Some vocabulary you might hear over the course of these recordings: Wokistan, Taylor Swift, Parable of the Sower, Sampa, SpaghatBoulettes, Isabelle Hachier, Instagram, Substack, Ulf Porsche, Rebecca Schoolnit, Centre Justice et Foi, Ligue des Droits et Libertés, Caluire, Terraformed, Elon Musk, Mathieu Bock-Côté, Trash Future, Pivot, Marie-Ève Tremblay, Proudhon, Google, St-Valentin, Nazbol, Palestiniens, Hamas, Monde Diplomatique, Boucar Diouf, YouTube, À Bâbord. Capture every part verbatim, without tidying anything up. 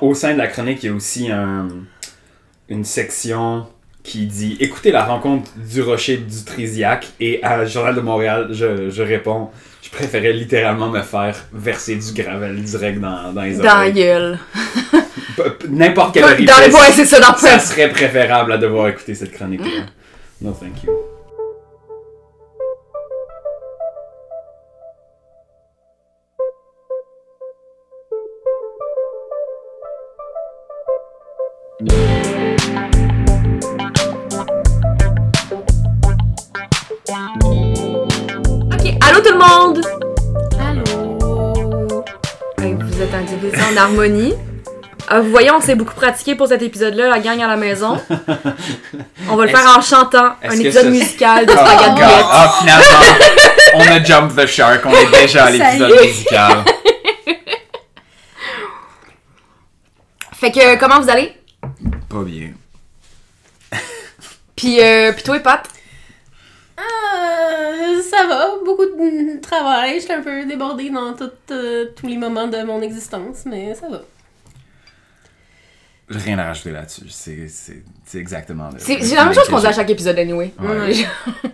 Au sein de la chronique, il y a aussi un, une section qui dit « Écoutez la rencontre du Rocher du Trisiac » et à Journal de Montréal, je, je réponds « Je préférais littéralement me faire verser du gravel direct dans, dans les oreilles. » Dans la gueule. N'importe quelle oripèce, dans les bois, c'est ça, dans ça peur. Serait préférable à devoir écouter cette chronique-là. Mmh. No, thank you. Monde. Allô! Hey, vous êtes individués en harmonie. Euh, vous voyez, on s'est beaucoup pratiqué pour cet épisode-là, la gang à la maison. On va le est-ce, faire en chantant un épisode ce... musical de Spaghetti. Oh, ah, oh, finalement, on a jump the shark, on est déjà à l'épisode musical. Fait que, comment vous allez? Pas bien. Puis, euh, puis toi et Pat? Euh, ça va, beaucoup de travail, je suis un peu débordée dans tout, euh, tous les moments de mon existence, mais ça va. J'ai rien à rajouter là-dessus, c'est, c'est, c'est exactement le... C'est, c'est la même chose qu'on dit à chaque épisode, anyway. Ouais. Mmh.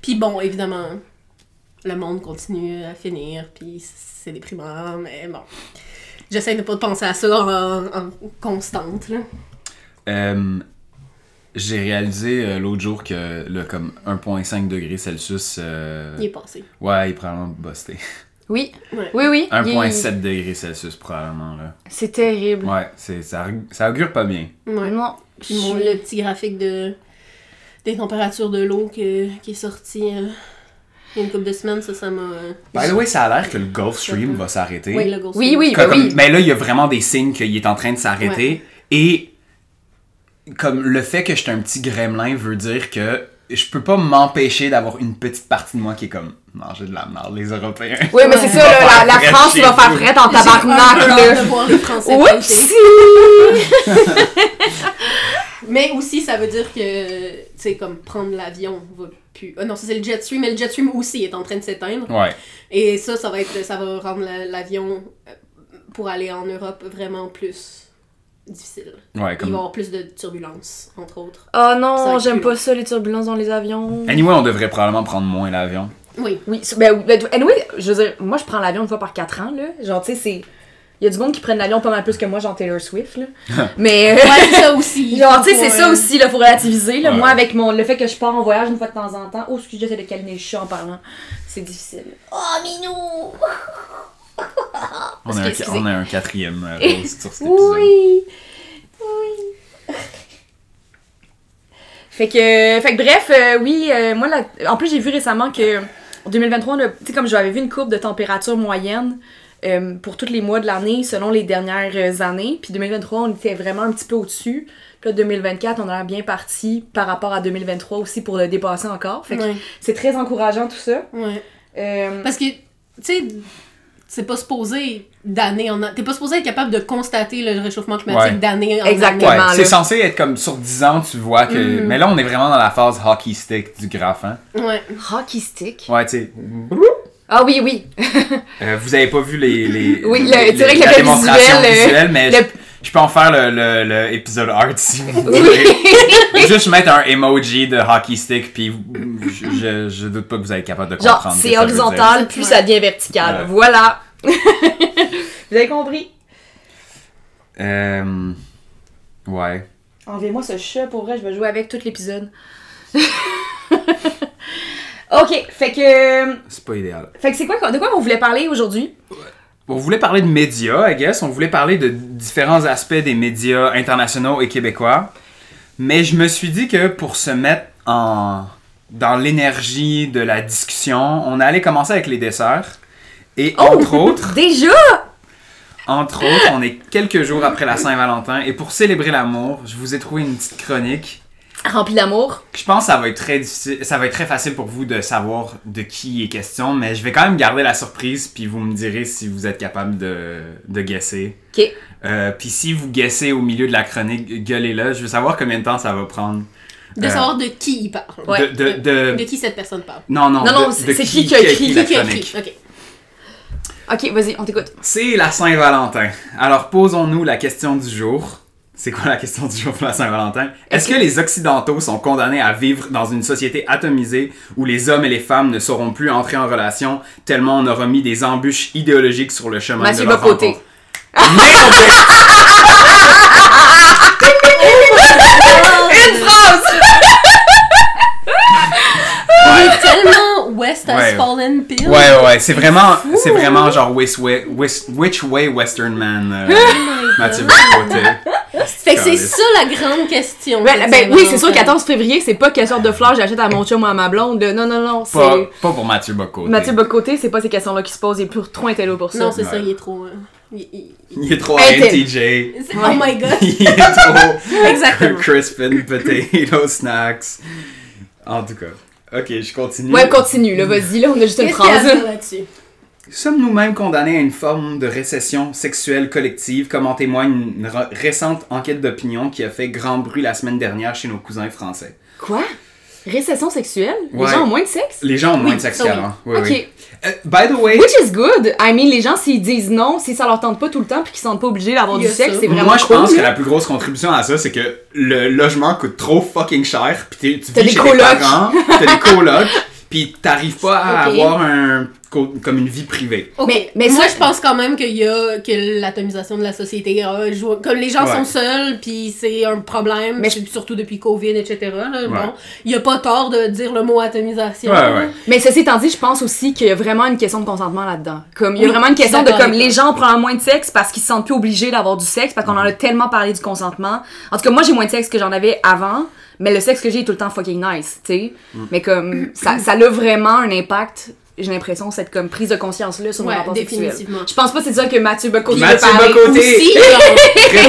Puis bon, évidemment, le monde continue à finir, puis c'est déprimant, mais bon, j'essaie de pas penser à ça en, en constante, là. Euh... J'ai réalisé euh, l'autre jour que le comme un virgule cinq degrés Celsius... Euh... Il est passé. Ouais, il est probablement busté. Oui, ouais. oui, oui. un virgule sept il... degrés Celsius probablement, là. C'est terrible. Ouais, c'est, ça, ça augure pas bien. Ouais, non. Puis bon, le petit graphique de des températures de l'eau que, qui est sorti euh, il y a une couple de semaines, ça, ça m'a... Euh... By the way, ça a l'air que le Gulf Stream va s'arrêter. Oui, le Gulf Stream. Oui, oui, comme, ben oui. Mais là, il y a vraiment des signes qu'il est en train de s'arrêter. Ouais. Et... Comme le fait que je suis un petit gremlin veut dire que je peux pas m'empêcher d'avoir une petite partie de moi qui est comme manger de la merde, les Européens. Oui, mais c'est ça, la, la France va faire frette en tabarnak, là. De voir les Français. Oupsie! Mais aussi, ça veut dire que, tu sais, comme prendre l'avion va plus. Ah non, ça c'est le jet stream, mais le jet stream aussi est en train de s'éteindre. Ouais. Et ça, ça va être, ça va rendre la, l'avion pour aller en Europe vraiment plus. Difficile. Ouais, comme... Il va y avoir plus de turbulences, entre autres. Oh non, j'aime pas long. Ça, les turbulences dans les avions. Anyway, on devrait probablement prendre moins l'avion. Oui. Oui, ben, anyway, je veux dire, moi je prends l'avion une fois par quatre ans, là. Genre, tu sais, c'est... Il y a du monde qui prennent l'avion pas mal plus que moi, genre Taylor Swift, là. Mais... Ouais, ça aussi. Genre, tu sais, c'est ouais. ça aussi, là, faut relativiser, là. Ouais. Moi, avec mon... le fait que je pars en voyage une fois de temps en temps... Oh, excuse, j'essaie de calmer le chat en parlant. C'est difficile. Oh, Minou! On a, un, on a un quatrième euh, rose sur cet épisode. Oui! Oui! Fait que, fait que bref, euh, oui, euh, moi, la, en plus, j'ai vu récemment que en deux mille vingt-trois, tu sais, comme j'avais vu une courbe de température moyenne euh, pour tous les mois de l'année, selon les dernières années, puis deux mille vingt-trois, on était vraiment un petit peu au-dessus. Puis là, deux mille vingt-quatre, on a l'air bien parti par rapport à deux mille vingt-trois aussi pour le dépasser encore. Fait que ouais. c'est très encourageant, tout ça. Ouais. Euh, Parce que, tu sais... C'est pas supposé d'année en année. T'es pas supposé être capable de constater le réchauffement climatique ouais. d'année en Exactement, année. Exactement. C'est censé être comme sur dix ans, tu vois que. Mm. Mais là, on est vraiment dans la phase hockey stick du graphe, hein? Ouais. Hockey stick? Ouais, tu sais. Ah oui, oui. euh, vous avez pas vu les. les oui, le, c'est vrai que la démonstration visuelle, visuelle mais. Le... Je peux en faire le, le, le épisode art si vous voulez. Juste mettre un emoji de hockey stick, puis je, je, je doute pas que vous allez être capable de comprendre. Genre, c'est horizontal, plus ouais. ça devient vertical. Euh... Voilà. Vous avez compris? Euh... Ouais. Enlevez-moi ce chat, pour vrai, je vais jouer avec tout l'épisode. Ok, fait que... C'est pas idéal. Fait que c'est quoi, de quoi on voulait parler aujourd'hui? Ouais. On voulait parler de médias, I guess. On voulait parler de différents aspects des médias internationaux et québécois. Mais je me suis dit que pour se mettre en... dans l'énergie de la discussion, on allait commencer avec les desserts. Et oh, entre autres... Déjà? Entre autres, on est quelques jours après la Saint-Valentin. Et pour célébrer l'amour, je vous ai trouvé une petite chronique. Remplie d'amour? Je pense que ça va être très difficile, ça va être très facile pour vous de savoir de qui il est question, mais je vais quand même garder la surprise, puis vous me direz si vous êtes capable de, de guesser. Ok. Euh, puis si vous guessez au milieu de la chronique, gueulez-le, je veux savoir combien de temps ça va prendre. De euh, savoir de qui il parle. Ouais. De, de, de, de, de qui cette personne parle. Non, non, non, de, non c'est, de c'est qui qui a écrit la chronique. Qui, qui, ok. Ok, vas-y, on t'écoute. C'est la Saint-Valentin. Alors, posons-nous la question du jour. C'est quoi la question du jour pour la Saint-Valentin? Est-ce okay. que les Occidentaux sont condamnés à vivre dans une société atomisée où les hommes et les femmes ne sauront plus entrer en relation tellement on aura mis des embûches idéologiques sur le chemin Mathieu de leur rencontre? Mathieu Bock-Côté. Une phrase! Ouais. Il est tellement West as ouais. Fallen Pill. Ouais, ouais, c'est vraiment, c'est vraiment genre which way, which, which way Western Man euh, Mathieu Bock-Côté. Fait que c'est ça la grande question. Ben, ben oui, c'est sûr le quatorze février, c'est pas quelle sorte de fleurs j'achète à mon chum ou à ma blonde. Non, non, non. C'est... Pas, pas pour Mathieu Bock-Côté. Mathieu Bock-Côté, c'est pas ces questions-là qui se posent. Il est plus trop intello pour ça. Non, c'est ouais. ça, il est trop... Euh, il, il... il est trop N T J. Ouais. Oh my God. Il est trop... Exactement. Crispin, potato snacks. En tout cas. Ok, je continue. Ouais, continue. Là, vas-y, là, on a juste une phrase. Là-dessus? Sommes-nous même condamnés à une forme de récession sexuelle collective, comme en témoigne une r- récente enquête d'opinion qui a fait grand bruit la semaine dernière chez nos cousins français? Quoi? Récession sexuelle? Ouais. Les gens ont moins de sexe? Les gens ont oui. moins de sexe oh, qu'avant. Oui, oui. Okay. Uh, by the way... Which is good. I mean, les gens, s'ils disent non, si ça leur tente pas tout le temps puis qu'ils se sentent pas obligés d'avoir du sexe, ça. C'est vraiment Moi, je cool. pense que la plus grosse contribution à ça, c'est que le logement coûte trop fucking cher puis tu t'as vis chez colocs. Tes parents, t'as des colocs. Pis t'arrives pas à okay. avoir un comme une vie privée. Okay. Mais, mais ça, moi, je pense quand même qu'il y a que l'atomisation de la société, comme les gens ouais. sont seuls, puis c'est un problème, mais je... surtout depuis Covid, et cetera. Là, ouais. Bon, il y a pas tort de dire le mot atomisation. Ouais, ouais. Mais ceci étant dit, je pense aussi qu'il y a vraiment une question de consentement là-dedans. Comme il y a oui, vraiment une question de comme les gens prennent moins de sexe parce qu'ils se sentent plus obligés d'avoir du sexe parce qu'on mmh. en a tellement parlé du consentement. En tout cas, moi, j'ai moins de sexe que j'en avais avant. Mais le sexe que j'ai est tout le temps fucking nice, tu sais. Mm. Mais comme, ça, ça a vraiment un impact, j'ai l'impression, cette comme prise de conscience-là sur ouais, mon rapport sexuel. Je pense pas que c'est ça que Mathieu Bock-Côté veut parler aussi.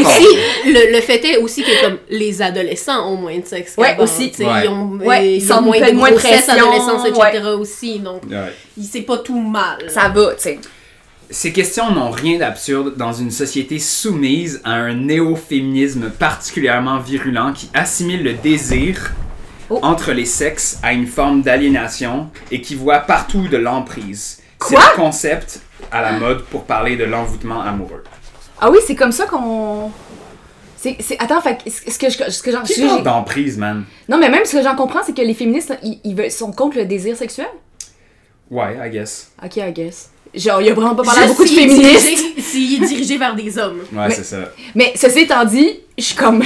aussi le, le fait est aussi que comme les adolescents ont moins de sexe qu'avant. Ouais, aussi. Ouais. Ils ont, ouais, ils ils ont moins de moins de pression, adolescence, et cetera. Ouais. aussi, donc ouais. c'est pas tout mal. Là. Ça va, tu sais. Ces questions n'ont rien d'absurde dans une société soumise à un néo-féminisme particulièrement virulent qui assimile le désir oh. entre les sexes à une forme d'aliénation et qui voit partout de l'emprise. Quoi? C'est le concept à la mode pour parler de l'envoûtement amoureux. Ah oui, c'est comme ça qu'on... C'est, c'est, attends, fait, ce que je... Ce que j'en, Qui parle d'emprise, man? Non, mais même ce que j'en comprends, c'est que les féministes, ils, ils sont contre le désir sexuel? Ouais, I guess. Ok, I guess. Genre, il a vraiment pas parlé je à beaucoup de féministes. S'il est dirigé vers des hommes. Ouais, mais, c'est ça. Mais ceci étant dit, je suis comme.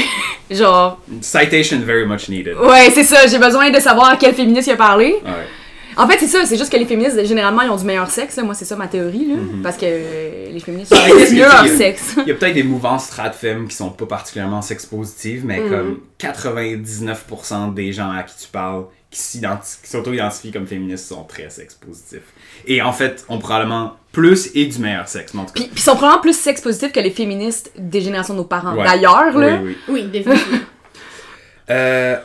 Genre. Citation very much needed. Ouais, c'est ça. J'ai besoin de savoir à quel féministe il a parlé. Ouais. En fait, c'est ça. C'est juste que les féministes, généralement, ils ont du meilleur sexe. Là. Moi, c'est ça ma théorie. Là, mm-hmm. Parce que euh, les féministes ont du meilleur sexe. Il y a peut-être des mouvances stratfem qui sont pas particulièrement sex-positives, mais mm-hmm. comme quatre-vingt-dix-neuf pour cent des gens à qui tu parles. Qui, qui s'auto-identifient comme féministes sont très sex-positifs. Et en fait, ont probablement plus et du meilleur sexe, en tout cas. Puis ils sont probablement plus sex-positifs que les féministes des générations de nos parents. Ouais. D'ailleurs, là... Oui, oui. oui définitivement. euh,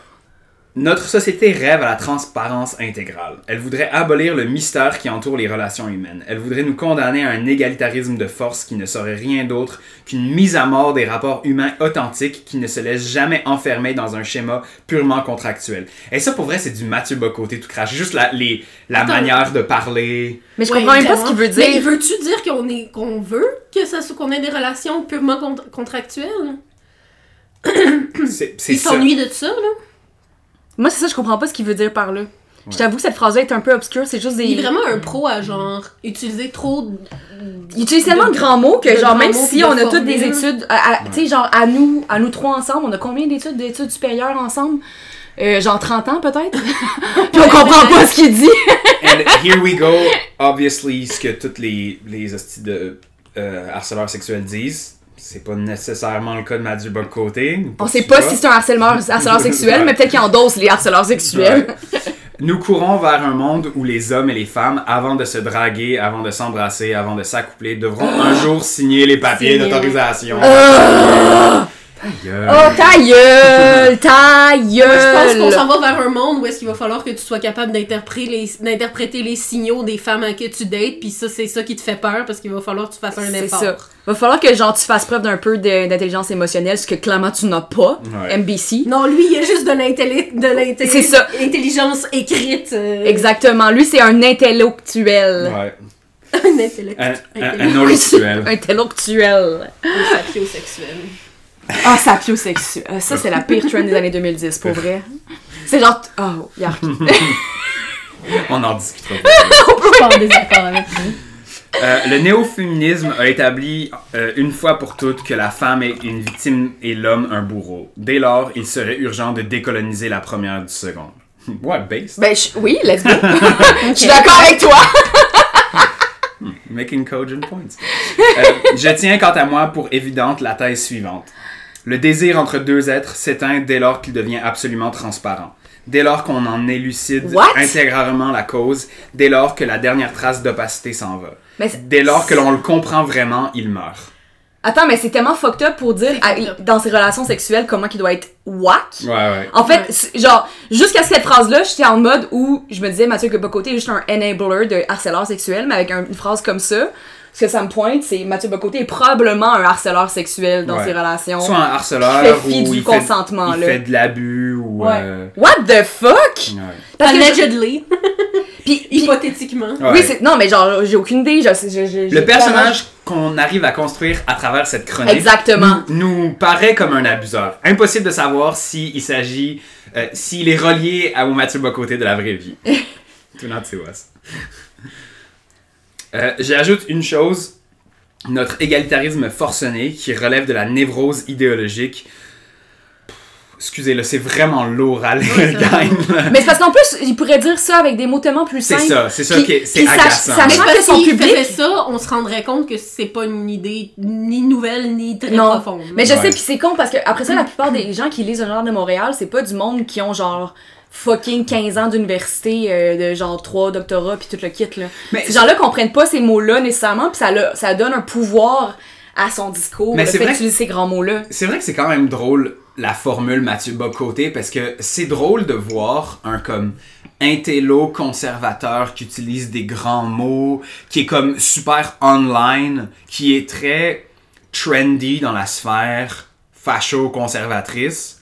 notre société rêve à la transparence intégrale. Elle voudrait abolir le mystère qui entoure les relations humaines. Elle voudrait nous condamner à un égalitarisme de force qui ne serait rien d'autre qu'une mise à mort des rapports humains authentiques qui ne se laissent jamais enfermer dans un schéma purement contractuel. Et ça, pour vrai, c'est du Mathieu Bock-Côté tout crache. Juste la, les, la manière de parler. Mais je ouais, comprends même pas ce qu'il veut dire. Mais veux-tu dire qu'on, est, qu'on veut que ça, qu'on ait des relations purement cont- contractuelles? c'est, c'est Il s'ennuie de ça, là? Moi, c'est ça, je comprends pas ce qu'il veut dire par là. Ouais. Je t'avoue que cette phrase-là est un peu obscure, c'est juste des... Il est vraiment un pro à, genre, utiliser trop... Il utilise tellement de grands mots que, genre, même si on a toutes des études... Ouais. Tu sais, genre, à nous, à nous trois ensemble, on a combien d'études, d'études supérieures ensemble? Euh, genre trente ans, peut-être? Puis on comprend pas ce qu'il dit. And here we go, obviously, ce que toutes les, les hosties de euh, harceleurs sexuels disent. C'est pas nécessairement le cas de Mathieu Bock-Côté. On sait pas si c'est un harceleur, harceleur sexuel, ouais. mais peut-être qu'il endosse les harceleurs sexuels. Ouais. Nous courons vers un monde où les hommes et les femmes, avant de se draguer, avant de s'embrasser, avant de s'accoupler, devront un jour signer les papiers signer. d'autorisation. Ah! Ta gueule! Oh, ta gueule! Ta gueule! Moi, je pense qu'on s'en va vers un monde où est-ce qu'il va falloir que tu sois capable d'interpréter les, d'interpréter les signaux des femmes à qui tu dates, pis ça, c'est ça qui te fait peur, parce qu'il va falloir que tu fasses un c'est effort. C'est ça. Va falloir que, genre, tu fasses preuve d'un peu de, d'intelligence émotionnelle, ce que clairement tu n'as pas, ouais. M B C. Non, lui, il a juste de l'intelli- de l'intelli- c'est ça. Intelligence écrite. Euh... Exactement. Lui, c'est un intellectuel. Ouais. Un intellectuel. Un, un, un intellectuel. Un intellectuel. Un sapiosexuel. Ah, oh, sapiosexuel. Ça, c'est la pire trend des années deux mille dix, pour vrai. C'est genre... Oh, yark. On en discutera. Je suis en désaccord avec lui. Euh, le néo-féminisme a établi euh, une fois pour toutes que la femme est une victime et l'homme un bourreau. Dès lors, il serait urgent de décoloniser la première du second. Ouais, base. Ben, je, oui, let's go. Je suis d'accord avec toi. Making cogent points. Euh, je tiens quant à moi pour évidente la thèse suivante. Le désir entre deux êtres s'éteint dès lors qu'il devient absolument transparent. Dès lors qu'on en élucide What? intégralement la cause, dès lors que la dernière trace d'opacité s'en va. Mais dès lors que l'on le comprend vraiment, il meurt. Attends, mais c'est tellement fucked up pour dire à, dans ses relations sexuelles comment qu'il doit être whack. Ouais, ouais. En fait, ouais. genre, jusqu'à cette phrase-là, j'étais en mode où je me disais, Mathieu Bock-Côté est juste un enabler de harceleur sexuel, mais avec un, une phrase comme ça, ce que ça me pointe, c'est Mathieu Bock-Côté est probablement un harceleur sexuel dans ouais. ses relations. Soit un harceleur ou il fait, du il consentement, fait, il là. fait de l'abus ou... Ouais. Euh... What the fuck? Ouais. Allegedly. Puis, hypothétiquement. Ouais. Oui, c'est... Non, mais genre, j'ai aucune idée. Je, je, je, le personnage qu'on arrive à construire à travers cette chronique Exactement. Nous, nous paraît comme un abuseur. Impossible de savoir s'il s'agit, euh, s'il est relié à, au Mathieu Bock-Côté de la vraie vie. Tout not to us. Euh, j'ajoute une chose, notre égalitarisme forcené qui relève de la névrose idéologique. Excusez-le, c'est vraiment lourd à l'égale. Mais c'est parce qu'en plus, ils pourraient dire ça avec des mots tellement plus simples. C'est ça, c'est ça qui, qui est, c'est qui agaçant. Ça, ça mais parce que s'ils faisaient ça, on se rendrait compte que c'est pas une idée ni nouvelle, ni très non. profonde. Mais je ouais. sais, pis c'est con, parce que après ça, la plupart des gens qui lisent le Journal de Montréal, c'est pas du monde qui ont genre... fucking quinze ans d'université, euh, de genre trois doctorats pis tout le kit, là. Mais ces gens-là comprennent pas ces mots-là nécessairement pis ça, le, ça donne un pouvoir à son discours, mais le c'est fait d'utiliser ces grands mots-là. C'est vrai que c'est quand même drôle, la formule Mathieu Bock-Côté, parce que c'est drôle de voir un comme intello conservateur qui utilise des grands mots, qui est comme super online, qui est très trendy dans la sphère facho-conservatrice,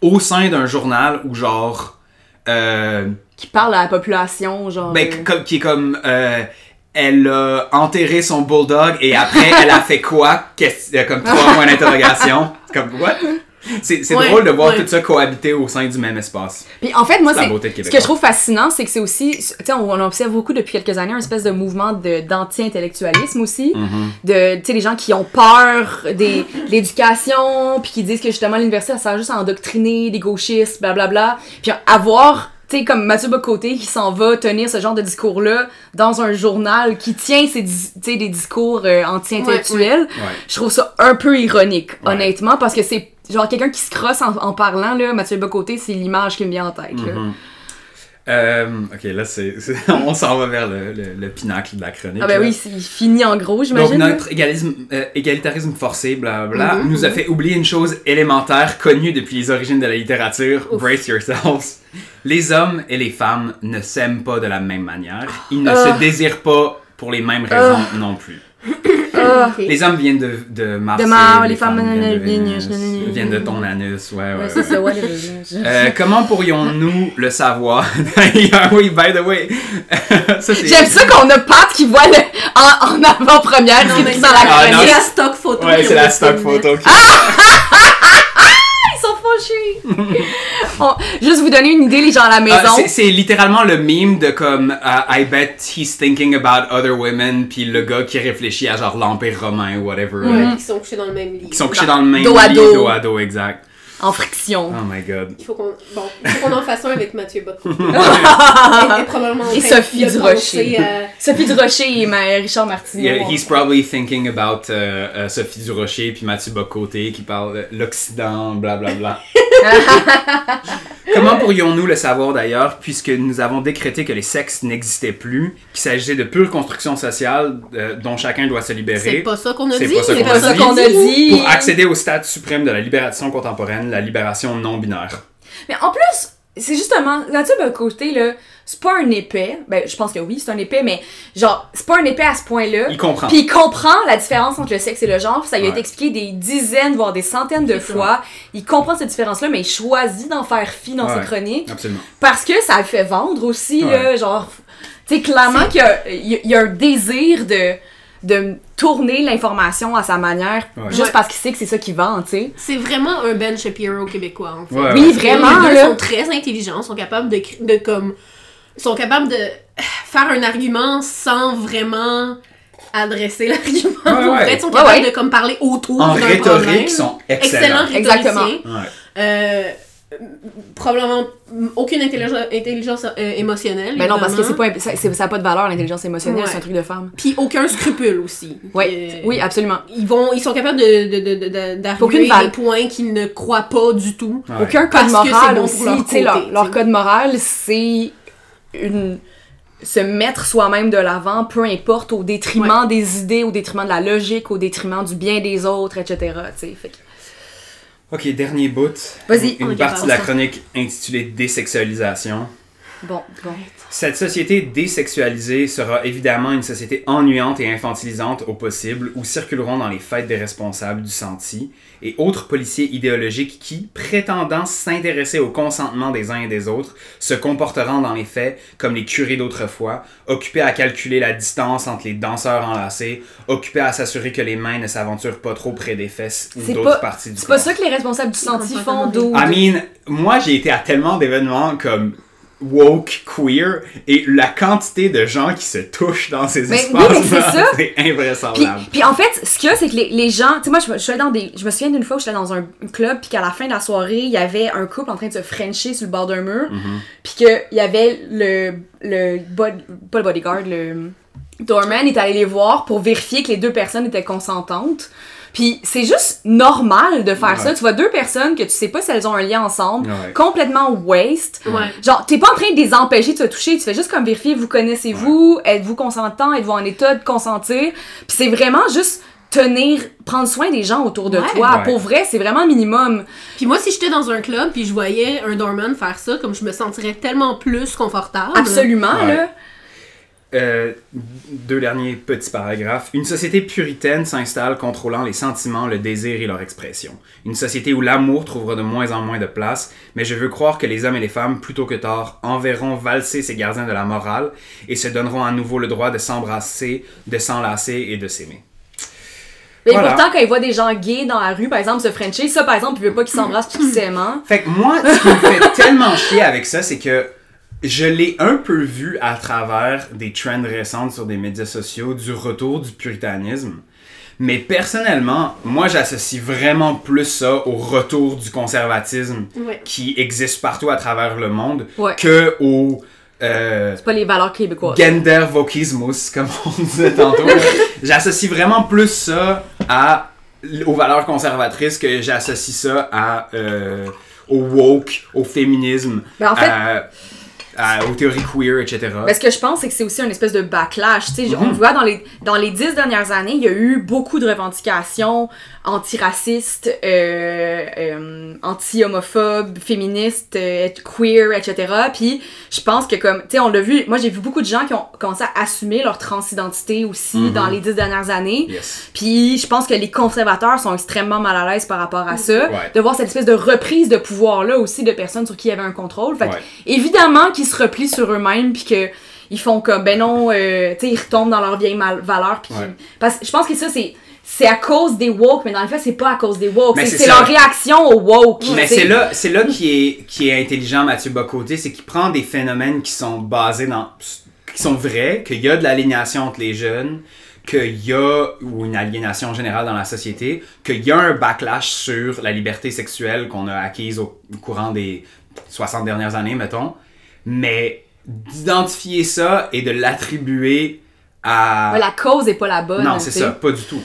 au sein d'un journal où genre... Euh, qui parle à la population, genre... Ben, euh... qui est comme... Euh, elle a enterré son bulldog et après, elle a fait quoi? Qu'est- comme trois points d'interrogation. Comme, what? C'est, c'est ouais, drôle de voir ouais. tout ça cohabiter au sein du même espace. Puis en fait, moi, c'est, c'est ce que je trouve fascinant, c'est que c'est aussi... Tu sais, on, on observe beaucoup depuis quelques années une espèce de mouvement de, d'anti-intellectualisme aussi. Mm-hmm. Tu sais, les gens qui ont peur des, de l'éducation, puis qui disent que justement l'université, ça sert juste à endoctriner des gauchistes, blablabla. Puis avoir... Tu sais, comme Mathieu Bock-Côté qui s'en va tenir ce genre de discours-là dans un journal qui tient ses, des discours euh, anti-intellectuels, ouais, ouais. je trouve ça un peu ironique, ouais. honnêtement, parce que c'est genre quelqu'un qui se crosse en, en parlant, là, Mathieu Bock-Côté, c'est l'image qui me vient en tête. Là. Mm-hmm. Euh, ok, là, c'est, c'est, on s'en va vers le, le, le pinacle de la chronique. Ah ben là. oui, il finit en gros, j'imagine. Donc, notre égalisme, euh, égalitarisme forcé, blablabla, mm-hmm. nous a fait oublier une chose élémentaire connue depuis les origines de la littérature. Ouf. Brace yourselves. Les hommes et les femmes ne s'aiment pas de la même manière. Ils ne euh. se désirent pas pour les mêmes raisons euh. non plus. Euh. Okay. Les hommes viennent de, de Mars. De Mars, les, les femmes, femmes viennent de Vénus, viennent de ton anus, ouais, ouais. ouais, ouais. Ça, ouais euh, comment pourrions-nous le savoir? Oui, by the way. Ça, c'est... J'aime ça qu'on a Pat qui voit le... en, en avant-première, non, qui est dans la ah, chronique. C'est la stock photo. Ouais, c'est la stock photo. Qui... Ils sont fauchés! On... Juste vous donner une idée, les gens à la maison. Euh, c'est, c'est littéralement le meme de comme uh, I bet he's thinking about other women, puis le gars qui réfléchit à genre l'Empire romain ou whatever. Mm-hmm. Like. Qui sont couchés dans le même lit. Qui sont couchés dans, dans le même dos lit. À dos. dos à dos, exact. En friction. Oh my god. Il faut qu'on, bon, il faut qu'on en fasse un avec Mathieu Bock-Côté. Et, et Sophie Durocher. Euh... Sophie Durocher et ma... Richard Martineau. Yeah, he's probably thinking about uh, uh, Sophie Durocher puis Mathieu Bock-Côté qui parle de l'Occident, blablabla. Comment pourrions-nous le savoir d'ailleurs, puisque nous avons décrété que les sexes n'existaient plus, qu'il s'agissait de pure construction sociale euh, dont chacun doit se libérer. C'est pas ça qu'on a c'est dit. Pas ça c'est qu'on pas ça qu'on a dit. Pour accéder au stade suprême de la libération contemporaine, la libération non binaire. Mais en plus, c'est justement, Mathieu Bock-Côté, là, c'est pas un épais, ben je pense que oui, c'est un épais, mais genre, c'est pas un épais à ce point-là. Il comprend. Puis il comprend la différence entre le sexe et le genre, ça lui a ouais. été expliqué des dizaines, voire des centaines de Exactement. fois. Il comprend cette différence-là, mais il choisit d'en faire fi dans ouais. ses chroniques. Absolument. Parce que ça le fait vendre aussi, ouais. là, genre... Tu sais, clairement c'est... qu'il y a, il y a un désir de... de tourner l'information à sa manière ouais. juste ouais. parce qu'il sait que c'est ça qu'il vend, tu sais. C'est vraiment un Ben Shapiro québécois, en fait. Ouais, oui, vraiment, les deux là. Sont très intelligents, sont capables de, de comme... sont capables de faire un argument sans vraiment adresser l'argument. Ouais, ouais. En fait, ils sont capables ouais, ouais. de comme parler autour en d'un rhétorique, problème. En rhétorique, ils sont excellents. Excellents Exactement. Ouais. Euh... probablement aucune intelligence, intelligence euh, émotionnelle. Mais ben non, parce que c'est pas, ça, c'est, ça a pas de valeur l'intelligence émotionnelle, ouais. c'est un truc de femme. Puis aucun scrupule aussi. Ouais. Euh, oui, absolument. Ils vont, ils sont capables de, de, de, de d'arriver à des points qu'ils ne croient pas du tout. Ouais. Aucun code moral bon aussi. Leur, côté, leur, leur code moral, c'est une se mettre soi-même de l'avant, peu importe, au détriment ouais. des idées, au détriment de la logique, au détriment du bien des autres, et cetera. T'sais, fait que... Ok, dernier bout. Vas-y. Une, une partie de la chronique intitulée « Désexualisation ». Bon, bon. Cette société désexualisée sera évidemment une société ennuyante et infantilisante au possible, où circuleront dans les fêtes des responsables du senti et autres policiers idéologiques qui, prétendant s'intéresser au consentement des uns et des autres, se comporteront dans les faits comme les curés d'autrefois, occupés à calculer la distance entre les danseurs enlacés, occupés à s'assurer que les mains ne s'aventurent pas trop près des fesses ou c'est d'autres pas, parties du corps. C'est pas ça que les responsables du senti font d'eau. I mean, moi j'ai été à tellement d'événements comme... woke, queer, et la quantité de gens qui se touchent dans ces espaces-là, oui, c'est, ça. c'est invraisemblable. Puis, puis en fait, ce qu'il y a, c'est que les, les gens... Tu sais, moi, je, je, suis dans des, je me souviens d'une fois où j'étais dans un club, puis qu'à la fin de la soirée, il y avait un couple en train de se frencher sur le bord d'un mur, mm-hmm. puis qu'il y avait le... le bod, pas le bodyguard, le doorman est allé les voir pour vérifier que les deux personnes étaient consentantes. Puis c'est juste normal de faire ouais. ça. Tu vois deux personnes que tu sais pas si elles ont un lien ensemble, ouais. complètement waste. Ouais. Genre, t'es pas en train de les empêcher de se toucher. Tu fais juste comme vérifier, vous connaissez-vous, ouais. êtes-vous consentant, êtes-vous en état de consentir. Puis c'est vraiment juste tenir, prendre soin des gens autour de ouais. toi. Ouais. Pour vrai, c'est vraiment minimum. Puis moi, si j'étais dans un club puis je voyais un doorman faire ça, comme je me sentirais tellement plus confortable. Absolument, ouais. là. Euh, deux derniers petits paragraphes. Une société puritaine s'installe contrôlant les sentiments, le désir et leur expression. Une société où l'amour trouvera de moins en moins de place, mais je veux croire que les hommes et les femmes, plutôt que tard, enverront valser ces gardiens de la morale et se donneront à nouveau le droit de s'embrasser, de s'enlacer et de s'aimer. Mais voilà. Pourtant, quand ils voient des gens gays dans la rue, par exemple, se frencher, ça, par exemple, ils veulent pas qu'ils s'embrassent pis qu'ils s'aiment, hein? Fait que moi, ce qui me fait tellement chier avec ça, c'est que je l'ai un peu vu à travers des trends récentes sur des médias sociaux du retour du puritanisme. Mais personnellement, moi j'associe vraiment plus ça au retour du conservatisme ouais. qui existe partout à travers le monde ouais. que au... Euh, c'est pas les valeurs québécoises. Gendervokismus, comme on disait tantôt. J'associe vraiment plus ça à, aux valeurs conservatrices que j'associe ça à, euh, au woke, au féminisme. Mais en fait... À, Euh, aux théories queer, et cetera. Ben, ce que je pense, c'est que c'est aussi une espèce de backlash. Mm-hmm. On voit dans les, dans les dix dernières années, il y a eu beaucoup de revendications antiracistes, euh, euh, anti-homophobes, féministes, euh, queer, et cetera. Puis je pense que comme, tu sais, on l'a vu, moi j'ai vu beaucoup de gens qui ont commencé à assumer leur transidentité aussi mm-hmm. dans les dix dernières années. Yes. Puis je pense que les conservateurs sont extrêmement mal à l'aise par rapport à ça. Ouais. De voir cette espèce de reprise de pouvoir-là aussi de personnes sur qui il y avait un contrôle. Fait ouais. évidemment qu'ils se replient sur eux-mêmes puis que ils font comme ben non euh, tu sais ils retombent dans leur vieille mal- valeur puis ouais. parce que je pense que ça c'est c'est à cause des woke, mais dans le fait c'est pas à cause des woke, mais c'est, c'est, c'est leur réaction aux woke. Mais t'sais. c'est là c'est là qui est qui est intelligent Mathieu Bock-Côté, c'est qu'il prend des phénomènes qui sont basés dans qui sont vrais, qu'il y a de l'aliénation entre les jeunes, qu'il y a ou une aliénation générale dans la société, qu'il y a un backlash sur la liberté sexuelle qu'on a acquise au courant des soixante dernières années mettons. Mais d'identifier ça et de l'attribuer à... La cause n'est pas la bonne. Non, c'est t'sais. ça, pas du tout.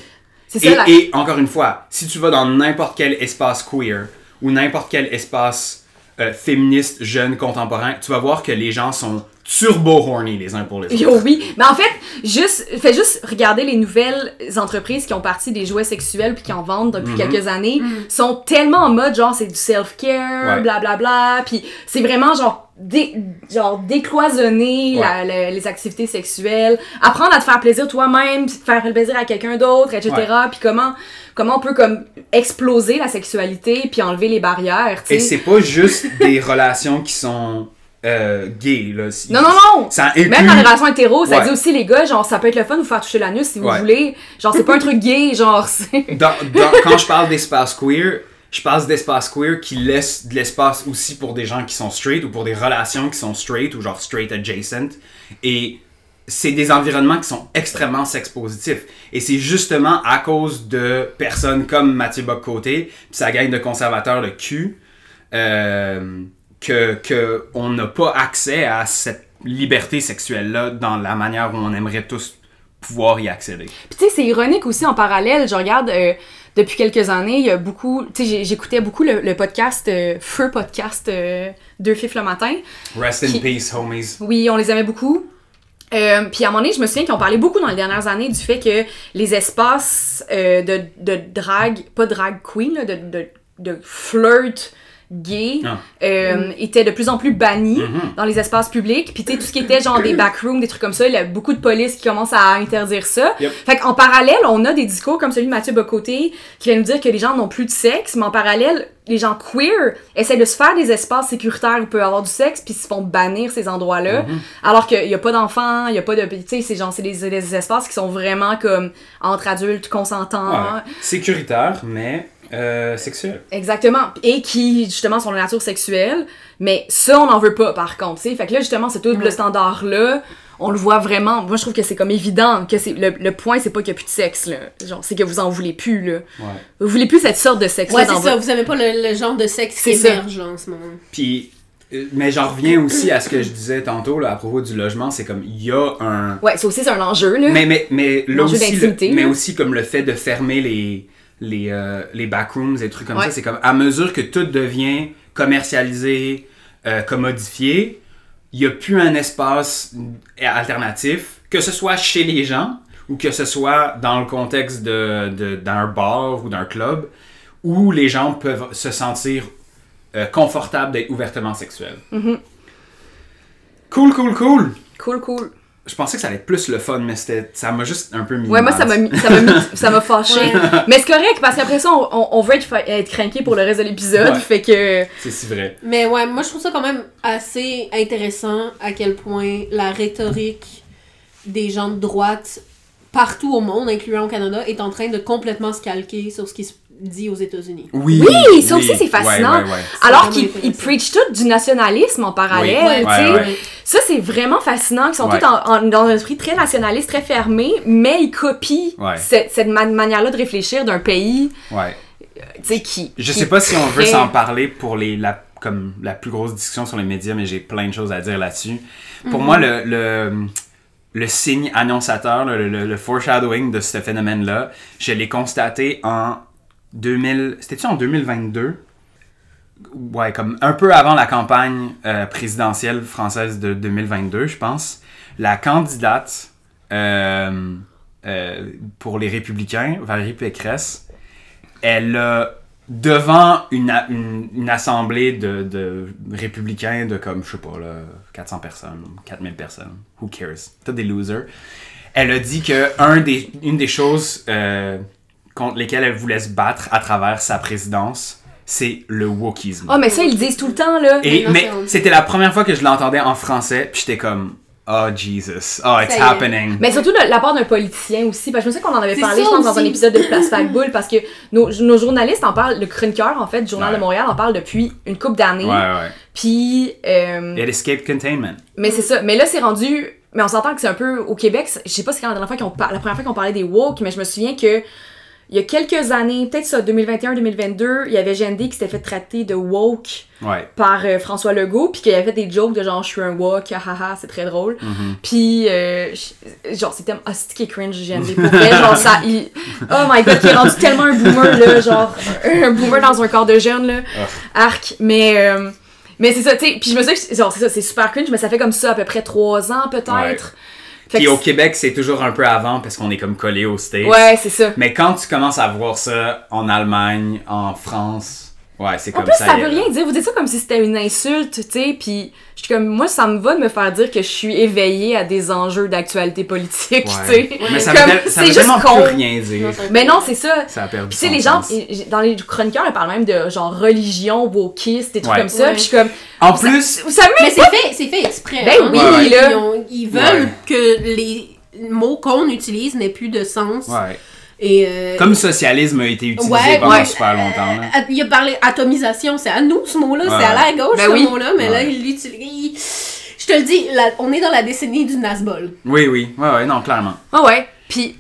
C'est et, ça, la... et encore une fois, si tu vas dans n'importe quel espace queer ou n'importe quel espace euh, féministe, jeune, contemporain, tu vas voir que les gens sont turbo horny les uns pour les autres. Yo, oui, mais en fait, juste, fait juste regarder les nouvelles entreprises qui ont parti des jouets sexuels puis qui en vendent depuis mm-hmm. quelques années, mm-hmm. sont tellement en mode genre c'est du self-care, blablabla, ouais. bla, bla, puis c'est vraiment genre, dé, genre décloisonner ouais. la, la, les activités sexuelles, apprendre à te faire plaisir toi-même, puis te faire plaisir à quelqu'un d'autre, et cetera. Puis comment, comment on peut comme exploser la sexualité puis enlever les barrières, t'sais. Et c'est pas juste des relations qui sont... Euh, gay, là. Si non, non, non! Ça inclut... Même dans les relations hétéro, ça ouais. dit aussi, les gars, genre, ça peut être le fun de vous faire toucher l'anus si vous ouais. voulez. Genre, c'est pas un truc gay, genre, c'est... Dans, dans, quand je parle d'espace queer, je parle d'espace queer qui laisse de l'espace aussi pour des gens qui sont straight ou pour des relations qui sont straight ou genre straight adjacent. Et c'est des environnements qui sont extrêmement sex-positifs. Et c'est justement à cause de personnes comme Mathieu Bock-Côté, pis sa gang de conservateurs le cul, euh... que qu'on n'a pas accès à cette liberté sexuelle-là dans la manière où on aimerait tous pouvoir y accéder. Puis tu sais, c'est ironique aussi en parallèle, je regarde... Euh... Depuis quelques années, il y a beaucoup... Tu sais, j'écoutais beaucoup le, le podcast, euh, Feu Podcast, euh, Deux Fifs le matin. Rest qui, in peace, homies. Oui, on les aimait beaucoup. Euh, puis à un moment donné, je me souviens qu'ils ont parlé beaucoup dans les dernières années du fait que les espaces euh, de, de drague... Pas drag queen, là, de, de, de flirt... gay ah. euh, mm. était de plus en plus banni mm-hmm. dans les espaces publics, puis tu sais tout ce qui était genre des backrooms, des trucs comme ça, il y a beaucoup de police qui commencent à interdire ça. Yep. Fait qu'en parallèle, on a des discours comme celui de Mathieu Bock-Côté qui vient nous dire que les gens n'ont plus de sexe, mais en parallèle, les gens queer essaient de se faire des espaces sécuritaires où ils peuvent avoir du sexe, puis se font bannir ces endroits-là, mm-hmm. alors qu'il y a pas d'enfants, il y a pas de, tu sais, c'est genre c'est des, des espaces qui sont vraiment comme entre adultes consentants, ouais. sécuritaires, mais Euh, sexuel. Exactement. Et qui, justement, sont de nature sexuelle. Mais ça, on n'en veut pas, par contre. T'sais. Fait que là, justement, c'est tout ouais. le standard-là. On le voit vraiment. Moi, je trouve que c'est comme évident. Que c'est... Le, le point, c'est pas qu'il n'y a plus de sexe. Là. Genre, c'est que vous en voulez plus. Là. Ouais. Vous voulez plus cette sorte de sexe. Ouais, c'est ça. Vous n'avez pas le, le genre de sexe c'est qui ça. émerge là, en ce moment. Puis, euh, mais j'en reviens aussi à ce que je disais tantôt là, à propos du logement. C'est comme, il y a un... Ouais, ça aussi, c'est un enjeu. Là. Mais, mais, mais là l'enjeu aussi... Le, mais aussi, comme le fait de fermer les... les euh, les backrooms et trucs comme ouais. ça, c'est comme à mesure que tout devient commercialisé, euh, commodifié, il y a plus un espace alternatif, que ce soit chez les gens ou que ce soit dans le contexte de, de d'un bar ou d'un club où les gens peuvent se sentir euh, confortables d'être ouvertement sexuels. Mm-hmm. Cool, cool, cool. Cool, cool. Je pensais que ça allait être plus le fun, mais c'était, ça m'a juste un peu mis. Ouais, mal. Moi, ça m'a, mis, ça, m'a mis, ça m'a fâché. Ouais. Mais c'est correct, parce qu'après ça, on, on veut être, être craqué pour le reste de l'épisode. Ouais. Fait que. C'est si vrai. Mais ouais, moi, je trouve ça quand même assez intéressant à quel point la rhétorique des gens de droite partout au monde, incluant au Canada, est en train de complètement se calquer sur ce qui se dit aux États-Unis. Oui, oui, ça aussi, oui. c'est fascinant. Ouais, ouais, ouais. C'est alors qu'ils preachent tout du nationalisme en parallèle. Oui. Ouais, ouais, ouais. Ça, c'est vraiment fascinant. Ils sont ouais. tous en, en, dans un esprit très nationaliste, très fermé, mais ils copient ouais. cette, cette manière-là de réfléchir d'un pays. Ouais. Qui, qui Je sais pas si on veut s'en parler pour les, la, comme la plus grosse discussion sur les médias, mais j'ai plein de choses à dire là-dessus. Mm-hmm. Pour moi, le... le Le signe annonçateur, le, le, le foreshadowing de ce phénomène-là, je l'ai constaté en deux mille... C'était-tu en deux mille vingt-deux? Ouais, comme un peu avant la campagne euh, présidentielle française de deux mille vingt-deux, je pense. La candidate euh, euh, pour les Républicains, Valérie Pécresse, elle a, devant une, une, une assemblée de, de républicains de comme, je sais pas, là, quatre cents personnes, quatre mille personnes, who cares, t'as des losers. Elle a dit que un des, une des choses euh, contre lesquelles elle voulait se battre à travers sa présidence, c'est le wokisme. Oh, mais ça, ils le disent tout le temps, là. Et, mais c'était la première fois que je l'entendais en français, puis j'étais comme... Oh, Jesus. Oh, it's happening. Mais surtout de la part d'un politicien aussi. Parce que je me souviens qu'on en avait c'est parlé, je pense, aussi. Dans un épisode de Place Factboul, parce que nos, nos journalistes en parlent, le chroniqueur, en fait, du Journal ouais. de Montréal, en parle depuis une couple d'années. Ouais, ouais. Puis... Euh... It escaped containment. Mais c'est ça. Mais là, c'est rendu... Mais on s'entend que c'est un peu... Au Québec, je sais pas si c'est quand la dernière fois qu'on par... la première fois qu'on parlait des woke, mais je me souviens que... Il y a quelques années, peut-être ça, deux mille vingt et un deux mille vingt-deux, il y avait G N D qui s'était fait traiter de woke ouais. par euh, François Legault, puis qu'il avait fait des jokes de genre « je suis un woke, haha, c'est très drôle mm-hmm. ». Puis, euh, genre, c'était « ah, c'est qui est cringe, G N D », pour vrai, genre ça, il... oh my god, qui est rendu tellement un boomer, là, genre, un boomer dans un corps de jeune, là, arc, mais... Euh... Mais c'est ça, tu sais, puis je me souviens que genre, c'est ça, c'est super cringe, mais ça fait comme ça à peu près trois ans peut-être. Ouais. Puis au Québec, c'est toujours un peu avant parce qu'on est comme collé aux States. Ouais, c'est ça. Mais quand tu commences à voir ça en Allemagne, en France... Ouais, c'est comme en plus, ça, ça veut rien dire. Vous dites ça comme si c'était une insulte, tu sais. Puis, je suis comme, moi, ça me va de me faire dire que je suis éveillée à des enjeux d'actualité politique, ouais. tu sais. Mais ça veut vraiment con. Plus rien dire. Mais non, c'est ça. Ça a perdu. Puis, tu sais, les gens, dans les chroniqueurs, ils parlent même de genre religion, wokiste, des trucs ouais. comme ça. Ouais. Puis, je suis comme. En plus. Ça, ça mais c'est fait, c'est fait exprès. Ben hein? oui, ouais, là. Ils, ont, ils veulent ouais. que les mots qu'on utilise n'aient plus de sens. Ouais. Et euh... Comme socialisme a été utilisé ouais, pendant ouais. super longtemps. Là. Il a parlé atomisation, c'est à nous ce mot-là, ouais. c'est à la gauche ben ce oui. mot-là, mais ouais. là il l'utilise. Je te le dis, la... on est dans la décennie du Nazbol. Oui, oui, ouais, ouais, non, clairement. Ah oh, ouais, puis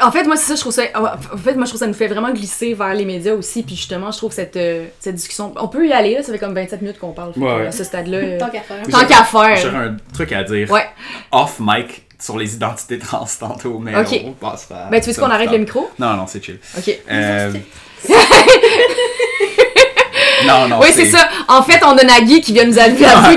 en fait moi c'est ça, je trouve ça, en fait moi je trouve que ça nous fait vraiment glisser vers les médias aussi, puis justement je trouve cette euh, cette discussion, on peut y aller là, ça fait comme vingt-sept minutes qu'on parle, fait, ouais, ouais. à ce stade-là. Euh... Tant qu'à faire. Tant qu'à faire. J'ai un truc à dire. Ouais. Off mic. Sur les identités trans tantôt, mais okay. on passe à... Ben, tu veux qu'on arrête le micro? Non, non, c'est chill. OK. Euh... non, non, oui, c'est... c'est ça. En fait, on a Nagui qui vient nous avouer ouvertement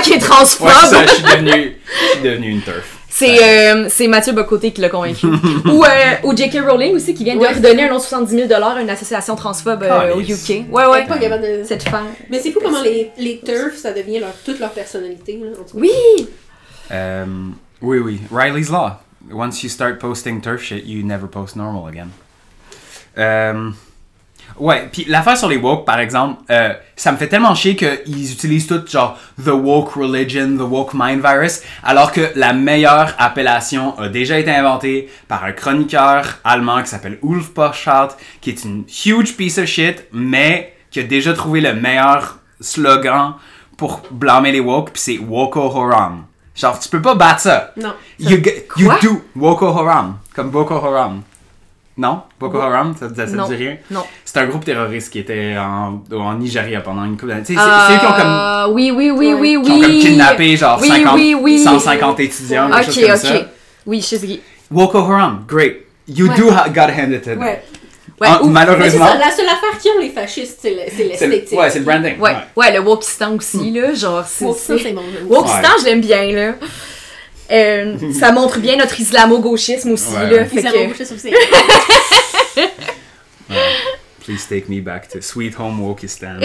qui est transphobe. Ouais, ça, je suis devenue devenu une turf. C'est, euh, c'est Mathieu Bock-Côté qui l'a convaincu. ou, euh, ou J K. Rowling aussi, qui vient de ouais. redonner un autre soixante-dix mille dollars à une association transphobe euh, oh, au U K. Ouais, ouais. Pas capable de... Cette femme. Mais c'est fou comment les, les turfs, ça devient leur, toute leur personnalité. Là, en tout cas. Oui! Euh... Oui, oui. Riley's Law. Once you start posting turf shit, you never post normal again. Euh, ouais, pis l'affaire sur les woke, par exemple, euh, ça me fait tellement chier qu'ils utilisent tout genre the woke religion, the woke mind virus, alors que la meilleure appellation a déjà été inventée par un chroniqueur allemand qui s'appelle Ulf Porsche, qui est une huge piece of shit, mais qui a déjà trouvé le meilleur slogan pour blâmer les woke, pis c'est Boko Haram. Genre, tu peux pas battre ça. Non. Ça... You, get, you do Boko Haram. Comme Boko Haram. Non? Boko Haram, ça, ça, ça ne dit rien? Non. C'est un groupe terroriste qui était en, en Nigeria pendant une couple d'années. Tu sais, euh... c'est eux qui ont comme... Oui, oui, oui, oui, oui. Qui ont comme kidnappé genre oui, cinquante, oui, oui. cent cinquante étudiants, quelque okay, chose comme okay. ça. Ok, ok. Oui, je sais ce qui... Boko Haram, great. You ouais. do ha- got handed to them. Ouais. Ouais, en, ou, malheureusement. C'est ça, la seule affaire qu'ils ont les fascistes, c'est, le, c'est l'esthétique. C'est, ouais, c'est le branding. Ouais, ouais. ouais le Wokistan aussi, là. Genre, c'est. Wokistan, c'est bon. Wokistan, ouais. je l'aime bien, là. Euh, ça montre bien notre islamo-gauchisme aussi, ouais, là. Ouais. Islamo-gauchisme aussi. ouais. Please take me back to sweet home Wokistan.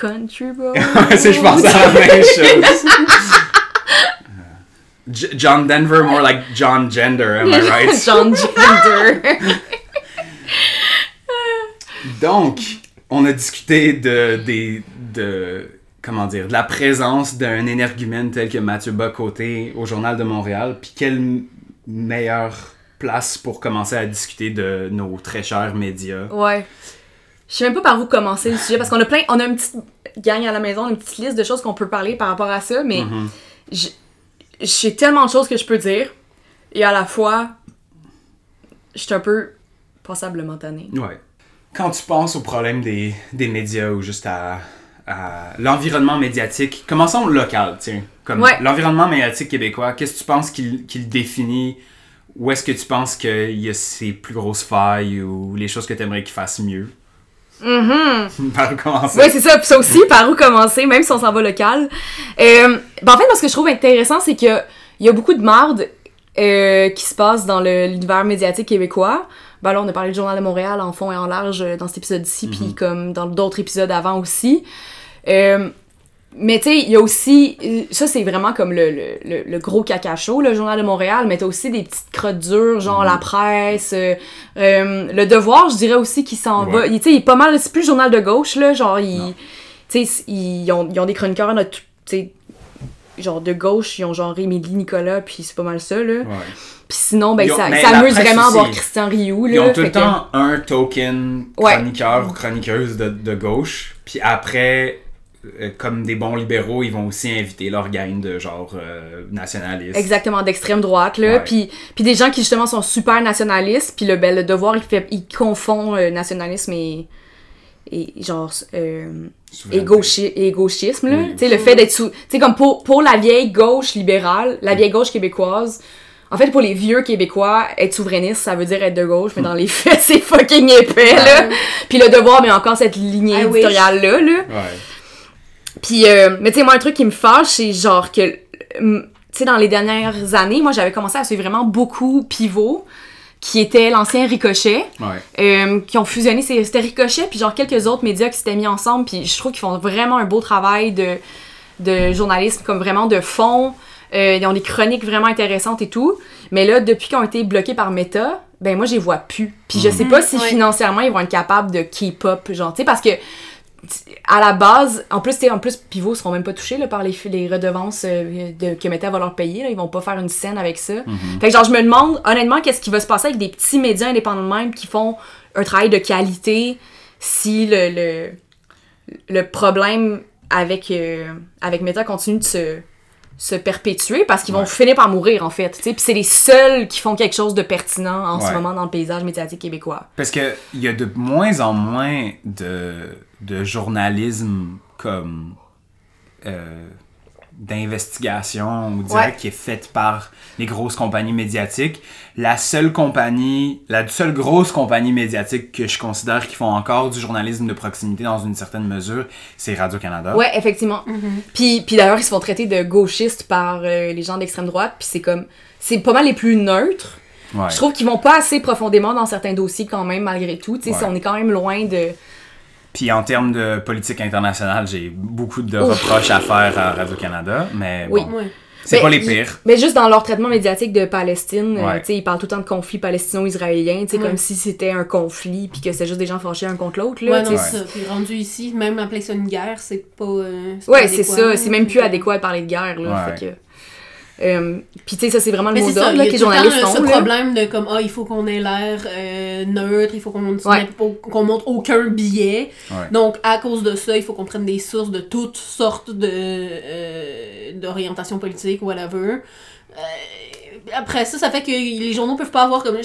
Country boy. c'est, je pense à la même chose. J- John Denver, more like John Gender, am I right? John Gender. Donc, on a discuté de, de, de, comment dire, de la présence d'un énergumène tel que Mathieu Bock-Côté au Journal de Montréal, puis quelle meilleure place pour commencer à discuter de nos très chers médias. Ouais. Je sais même pas par où commencer le sujet, parce qu'on a plein, on a une petite gang à la maison, une petite liste de choses qu'on peut parler par rapport à ça, mais... Mm-hmm. Je, J'ai tellement de choses que je peux dire, et à la fois, je suis un peu passablement tannée. Ouais. Quand tu penses au problème des, des médias ou juste à, à l'environnement médiatique, commençons local, tiens. Comme ouais. l'environnement médiatique québécois, qu'est-ce que tu penses qu'il, qu'il définit? Où est-ce que tu penses qu'il y a ses plus grosses failles ou les choses que tu aimerais qu'il fasse mieux? Mm-hmm. Par où commencer? Oui, c'est ça. Puis ça aussi, par où commencer, même si on s'en va local. Euh, ben en fait, moi, ce que je trouve intéressant, c'est qu'il y a beaucoup de merde euh, qui se passe dans le, l'univers médiatique québécois. Ben là, on a parlé du Journal de Montréal en fond et en large dans cet épisode-ci, mm-hmm. puis comme dans d'autres épisodes avant aussi. Euh, mais tu sais, il y a aussi... Ça, c'est vraiment comme le, le, le, le gros caca-chaud, le Journal de Montréal, mais t'as aussi des petites crottes dures, genre mm-hmm. La Presse, euh, euh, Le Devoir, je dirais aussi, qui s'en ouais. va. Tu sais, il est pas mal... C'est plus le Journal de gauche, là, genre, ils... Tu sais, ils ont, ils ont des chroniqueurs, tu sais, genre de gauche, ils ont genre Émilie Nicolas, puis c'est pas mal ça, là. Ouais. Puis sinon, ben, ont, ça, ça amuse vraiment à voir Christian Rioux, là. Ils ont tout le temps que... un token chroniqueur ouais. ou chroniqueuse de, de gauche, puis après... Comme des bons libéraux, ils vont aussi inviter leur gang de genre euh, nationalistes. Exactement, d'extrême droite, là. Ouais. Puis, puis des gens qui, justement, sont super nationalistes. Puis le, ben, le devoir, il, fait, il confond euh, nationalisme et, et genre... Euh, et, gauchi- et gauchisme, là. Oui. Tu sais, le fait d'être... Sou- tu sais, comme pour, pour la vieille gauche libérale, la vieille gauche québécoise, En fait, pour les vieux Québécois, être souverainiste, ça veut dire être de gauche, mais dans les faits, c'est fucking épais, là. Ouais. Puis Le Devoir, mais encore cette lignée ah, éditoriale-là, oui. là. Ouais. Puis, euh, mais tu sais, moi, un truc qui me fâche, c'est genre que, tu sais, dans les dernières années, moi, j'avais commencé à suivre vraiment beaucoup Pivot, qui était l'ancien Ricochet, ouais. euh, qui ont fusionné, c'était Ricochet, puis genre quelques autres médias qui s'étaient mis ensemble, puis je trouve qu'ils font vraiment un beau travail de, de journalisme, comme vraiment de fond. Euh, ils ont des chroniques vraiment intéressantes et tout. Mais là, depuis qu'ils ont été bloqués par Meta, ben moi, je les vois plus. Puis je sais pas si ouais. financièrement, ils vont être capables de keep up, genre, tu sais, parce que à la base, en plus, tu sais, en plus, Pivot seront même pas touchés là, par les, les redevances euh, de, que Meta va leur payer. Là. Ils vont pas faire une scène avec ça. Mm-hmm. Fait que genre, je me demande, honnêtement, qu'est-ce qui va se passer avec des petits médias indépendants de même qui font un travail de qualité si le, le, le problème avec, euh, avec Meta continue de se... se perpétuer parce qu'ils vont ouais. finir par mourir en fait, tu sais, puis c'est les seuls qui font quelque chose de pertinent en ouais. ce moment dans le paysage médiatique québécois. Parce que il y a de moins en moins de de journalisme comme euh, d'investigation ou direct ouais. qui est faite par les grosses compagnies médiatiques. La seule compagnie, la seule grosse compagnie médiatique que je considère qui font encore du journalisme de proximité dans une certaine mesure, c'est Radio-Canada. Ouais, effectivement. Mm-hmm. Puis, puis d'ailleurs, ils se font traiter de gauchistes par euh, les gens d'extrême droite, puis c'est comme... C'est pas mal les plus neutres. Ouais. Je trouve qu'ils vont pas assez profondément dans certains dossiers quand même, malgré tout. Tu sais, ouais. on est quand même loin de... Puis en termes de politique internationale, j'ai beaucoup de reproches à faire à Radio-Canada, mais bon, oui, oui. c'est mais, pas les pires. Mais juste dans leur traitement médiatique de Palestine, ouais. euh, tu sais, ils parlent tout le temps de conflit palestino-israélien, tu sais, ouais. comme si c'était un conflit puis que c'est juste des gens fâchés un contre l'autre. Là, ouais, non, ouais. c'est ça. Puis rendu ici, même appeler ça une guerre, c'est pas... Euh, c'est ouais, pas c'est ça. C'est même plus adéquat de parler de guerre, là, ouais. fait que... Euh, puis tu sais, ça c'est vraiment le mot d'ordre là, que les journalistes ont. C'est ce problème de comme, ah, oh, il faut qu'on ait l'air euh, neutre, il faut qu'on montre, ouais. qu'on montre aucun billet. Ouais. Donc, à cause de ça, il faut qu'on prenne des sources de toutes sortes de, euh, d'orientation politique, whatever. Euh, après ça, ça fait que les journaux peuvent pas avoir, comme,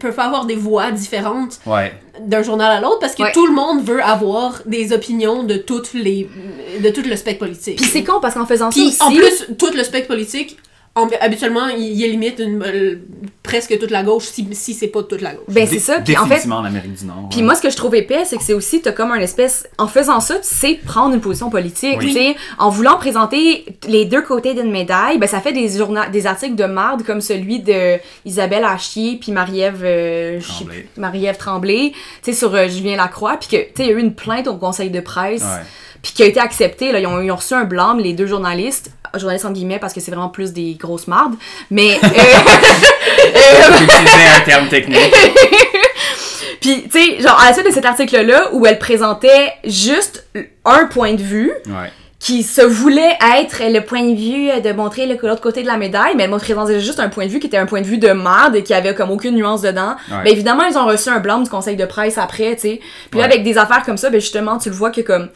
peuvent pas avoir des voix différentes ouais. d'un journal à l'autre parce que ouais. tout le monde veut avoir des opinions de, toutes les, de tout le spectre politique. Puis c'est con parce qu'en faisant pis, ça aussi... Puis en plus, tout le spectre politique... Habituellement, il élimite une, euh, presque toute la gauche, si, si c'est pas toute la gauche. Ben, c'est ça. Puis en fait, définitivement en Amérique du Nord. Puis ouais. moi, ce que je trouve épais, c'est que c'est aussi, t'as comme un espèce... En faisant ça, tu sais prendre une position politique. Oui. Tu sais, en voulant présenter les deux côtés d'une médaille, ben ça fait des, journa- des articles de marde comme celui de Isabelle Hachier puis Marie-Ève, euh, Tremblay. Marie-Ève Tremblay, tu sais, sur euh, Julien Lacroix. Puis que, tu sais, il y a eu une plainte au conseil de presse. Ouais. Puis qui a été accepté, là, ils ont, ils ont reçu un blâme, les deux journalistes, journalistes entre guillemets, parce que c'est vraiment plus des grosses mardes, mais... Euh, je utilisais un terme technique. Puis, tu sais, genre, à la suite de cet article-là, où elle présentait juste un point de vue, ouais. qui se voulait être le point de vue de montrer le, l'autre côté de la médaille, mais elle présentait juste un point de vue qui était un point de vue de merde et qui avait comme aucune nuance dedans. Ouais. Ben évidemment, ils ont reçu un blâme du conseil de presse après, tu sais. Puis ouais. là, avec des affaires comme ça, ben justement, tu le vois que comme...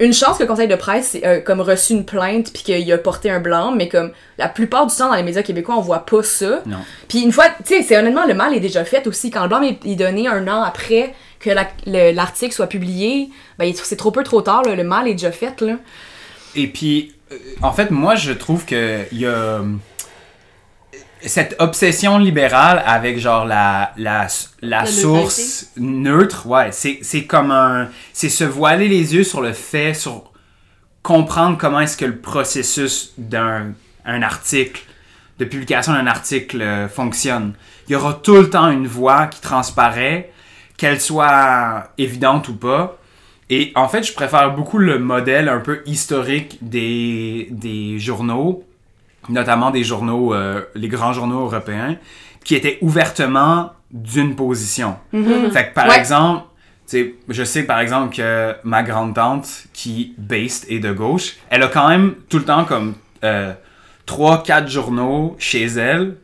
Une chance que le conseil de presse ait euh, comme reçu une plainte puis qu'il a porté un blâme, mais comme la plupart du temps dans les médias québécois, on voit pas ça. Non. Puis une fois, tu sais, c'est honnêtement, le mal est déjà fait aussi. Quand le blâme est donné un an après que la, le, l'article soit publié, ben c'est trop peu trop tard, là, le mal est déjà fait, là. Et puis, euh, en fait, moi, je trouve que il y a cette obsession libérale avec genre la la la, la source neutre, ouais, c'est c'est comme un c'est se voiler les yeux sur le fait, sur comprendre comment est-ce que le processus d'un un article de publication d'un article euh, fonctionne. Il y aura tout le temps une voix qui transparaît, qu'elle soit évidente ou pas. Et en fait, je préfère beaucoup le modèle un peu historique des des journaux, notamment des journaux, euh, les grands journaux européens, qui étaient ouvertement d'une position. Mm-hmm. Fait que par ouais. exemple, tu sais, je sais par exemple que ma grande-tante, qui based est de gauche, elle a quand même tout le temps comme euh, trois quatre journaux chez elle.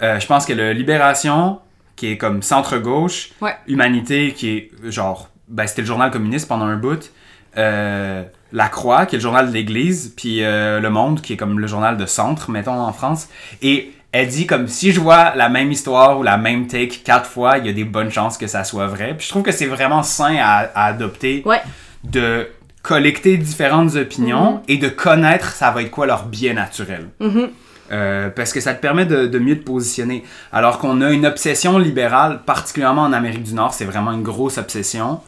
Euh, je pense qu'elle a Libération, qui est comme centre-gauche, ouais. Humanité, qui est genre, ben c'était le journal communiste pendant un bout, euh... La Croix, qui est le journal de l'Église, puis euh, Le Monde, qui est comme le journal de centre, mettons, en France. Et elle dit comme, si je vois la même histoire ou la même take quatre fois, il y a des bonnes chances que ça soit vrai. Puis je trouve que c'est vraiment sain à, à adopter ouais. de collecter différentes opinions mm-hmm. et de connaître ça va être quoi leur biais naturel. Mm-hmm. Euh, parce que ça te permet de, de mieux te positionner. Alors qu'on a une obsession libérale, particulièrement en Amérique du Nord, c'est vraiment une grosse obsession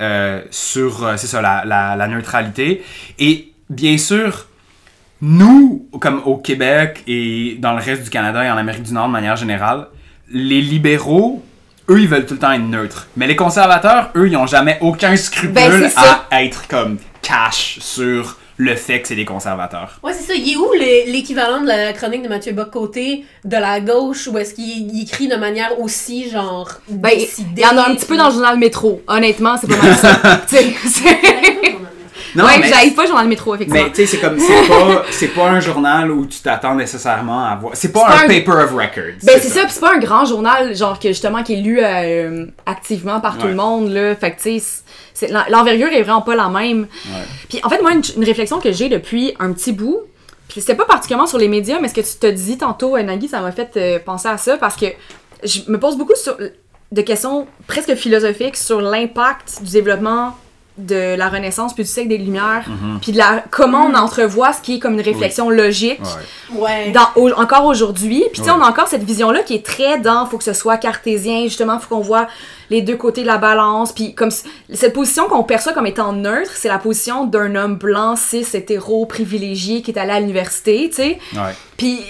euh, sur euh, c'est ça, la, la, la neutralité. Et bien sûr, nous, comme au Québec et dans le reste du Canada et en Amérique du Nord de manière générale, les libéraux, eux, ils veulent tout le temps être neutres. Mais les conservateurs, eux, ils n'ont jamais aucun scrupule ben, à être comme cash sur... le fait que c'est des conservateurs. Ouais, c'est ça. Il est où le, l'équivalent de la chronique de Mathieu Bock-Côté de la gauche où est-ce qu'il il écrit de manière aussi genre ben, décidée? Il y en a un petit peu dans le journal Métro. Honnêtement, c'est pas mal ça. T'sais, c'est... Non, ouais, mais j'arrive pas le journal Métro, effectivement. Mais tu sais, c'est comme, c'est pas, c'est pas un journal où tu t'attends nécessairement à voir. C'est pas c'est un, un paper of records. Ben, c'est, c'est ça, ça pis c'est pas un grand journal, genre, que, justement, qui est lu euh, activement par ouais. tout le monde, là. Fait que, tu sais, l'envergure est vraiment pas la même. Ouais. Puis en fait, moi, une, une réflexion que j'ai depuis un petit bout, pis c'était pas particulièrement sur les médias, mais ce que tu te dis tantôt, Nagui, ça m'a fait euh, penser à ça, parce que je me pose beaucoup sur, de questions presque philosophiques sur l'impact du développement de la Renaissance, puis du siècle des Lumières, mm-hmm. puis de la comment on entrevoit ce qui est comme une réflexion oui. logique ouais. dans, au, encore aujourd'hui. Puis tu sais, ouais. on a encore cette vision-là qui est très dans, faut que ce soit cartésien, justement, faut qu'on voit les deux côtés de la balance. Puis comme cette position qu'on perçoit comme étant neutre, c'est la position d'un homme blanc, cis, hétéro, privilégié, qui est allé à l'université, tu sais. Ouais. Puis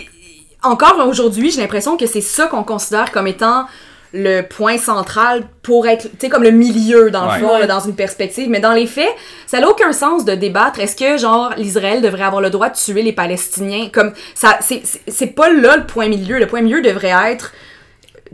encore aujourd'hui, j'ai l'impression que c'est ça qu'on considère comme étant... le point central pour être, tu sais, comme le milieu, dans ouais. le fond, là, dans une perspective. Mais dans les faits, ça n'a aucun sens de débattre. Est-ce que, genre, l'Israël devrait avoir le droit de tuer les Palestiniens? Comme, ça, c'est, c'est, c'est pas là le point milieu. Le point milieu devrait être...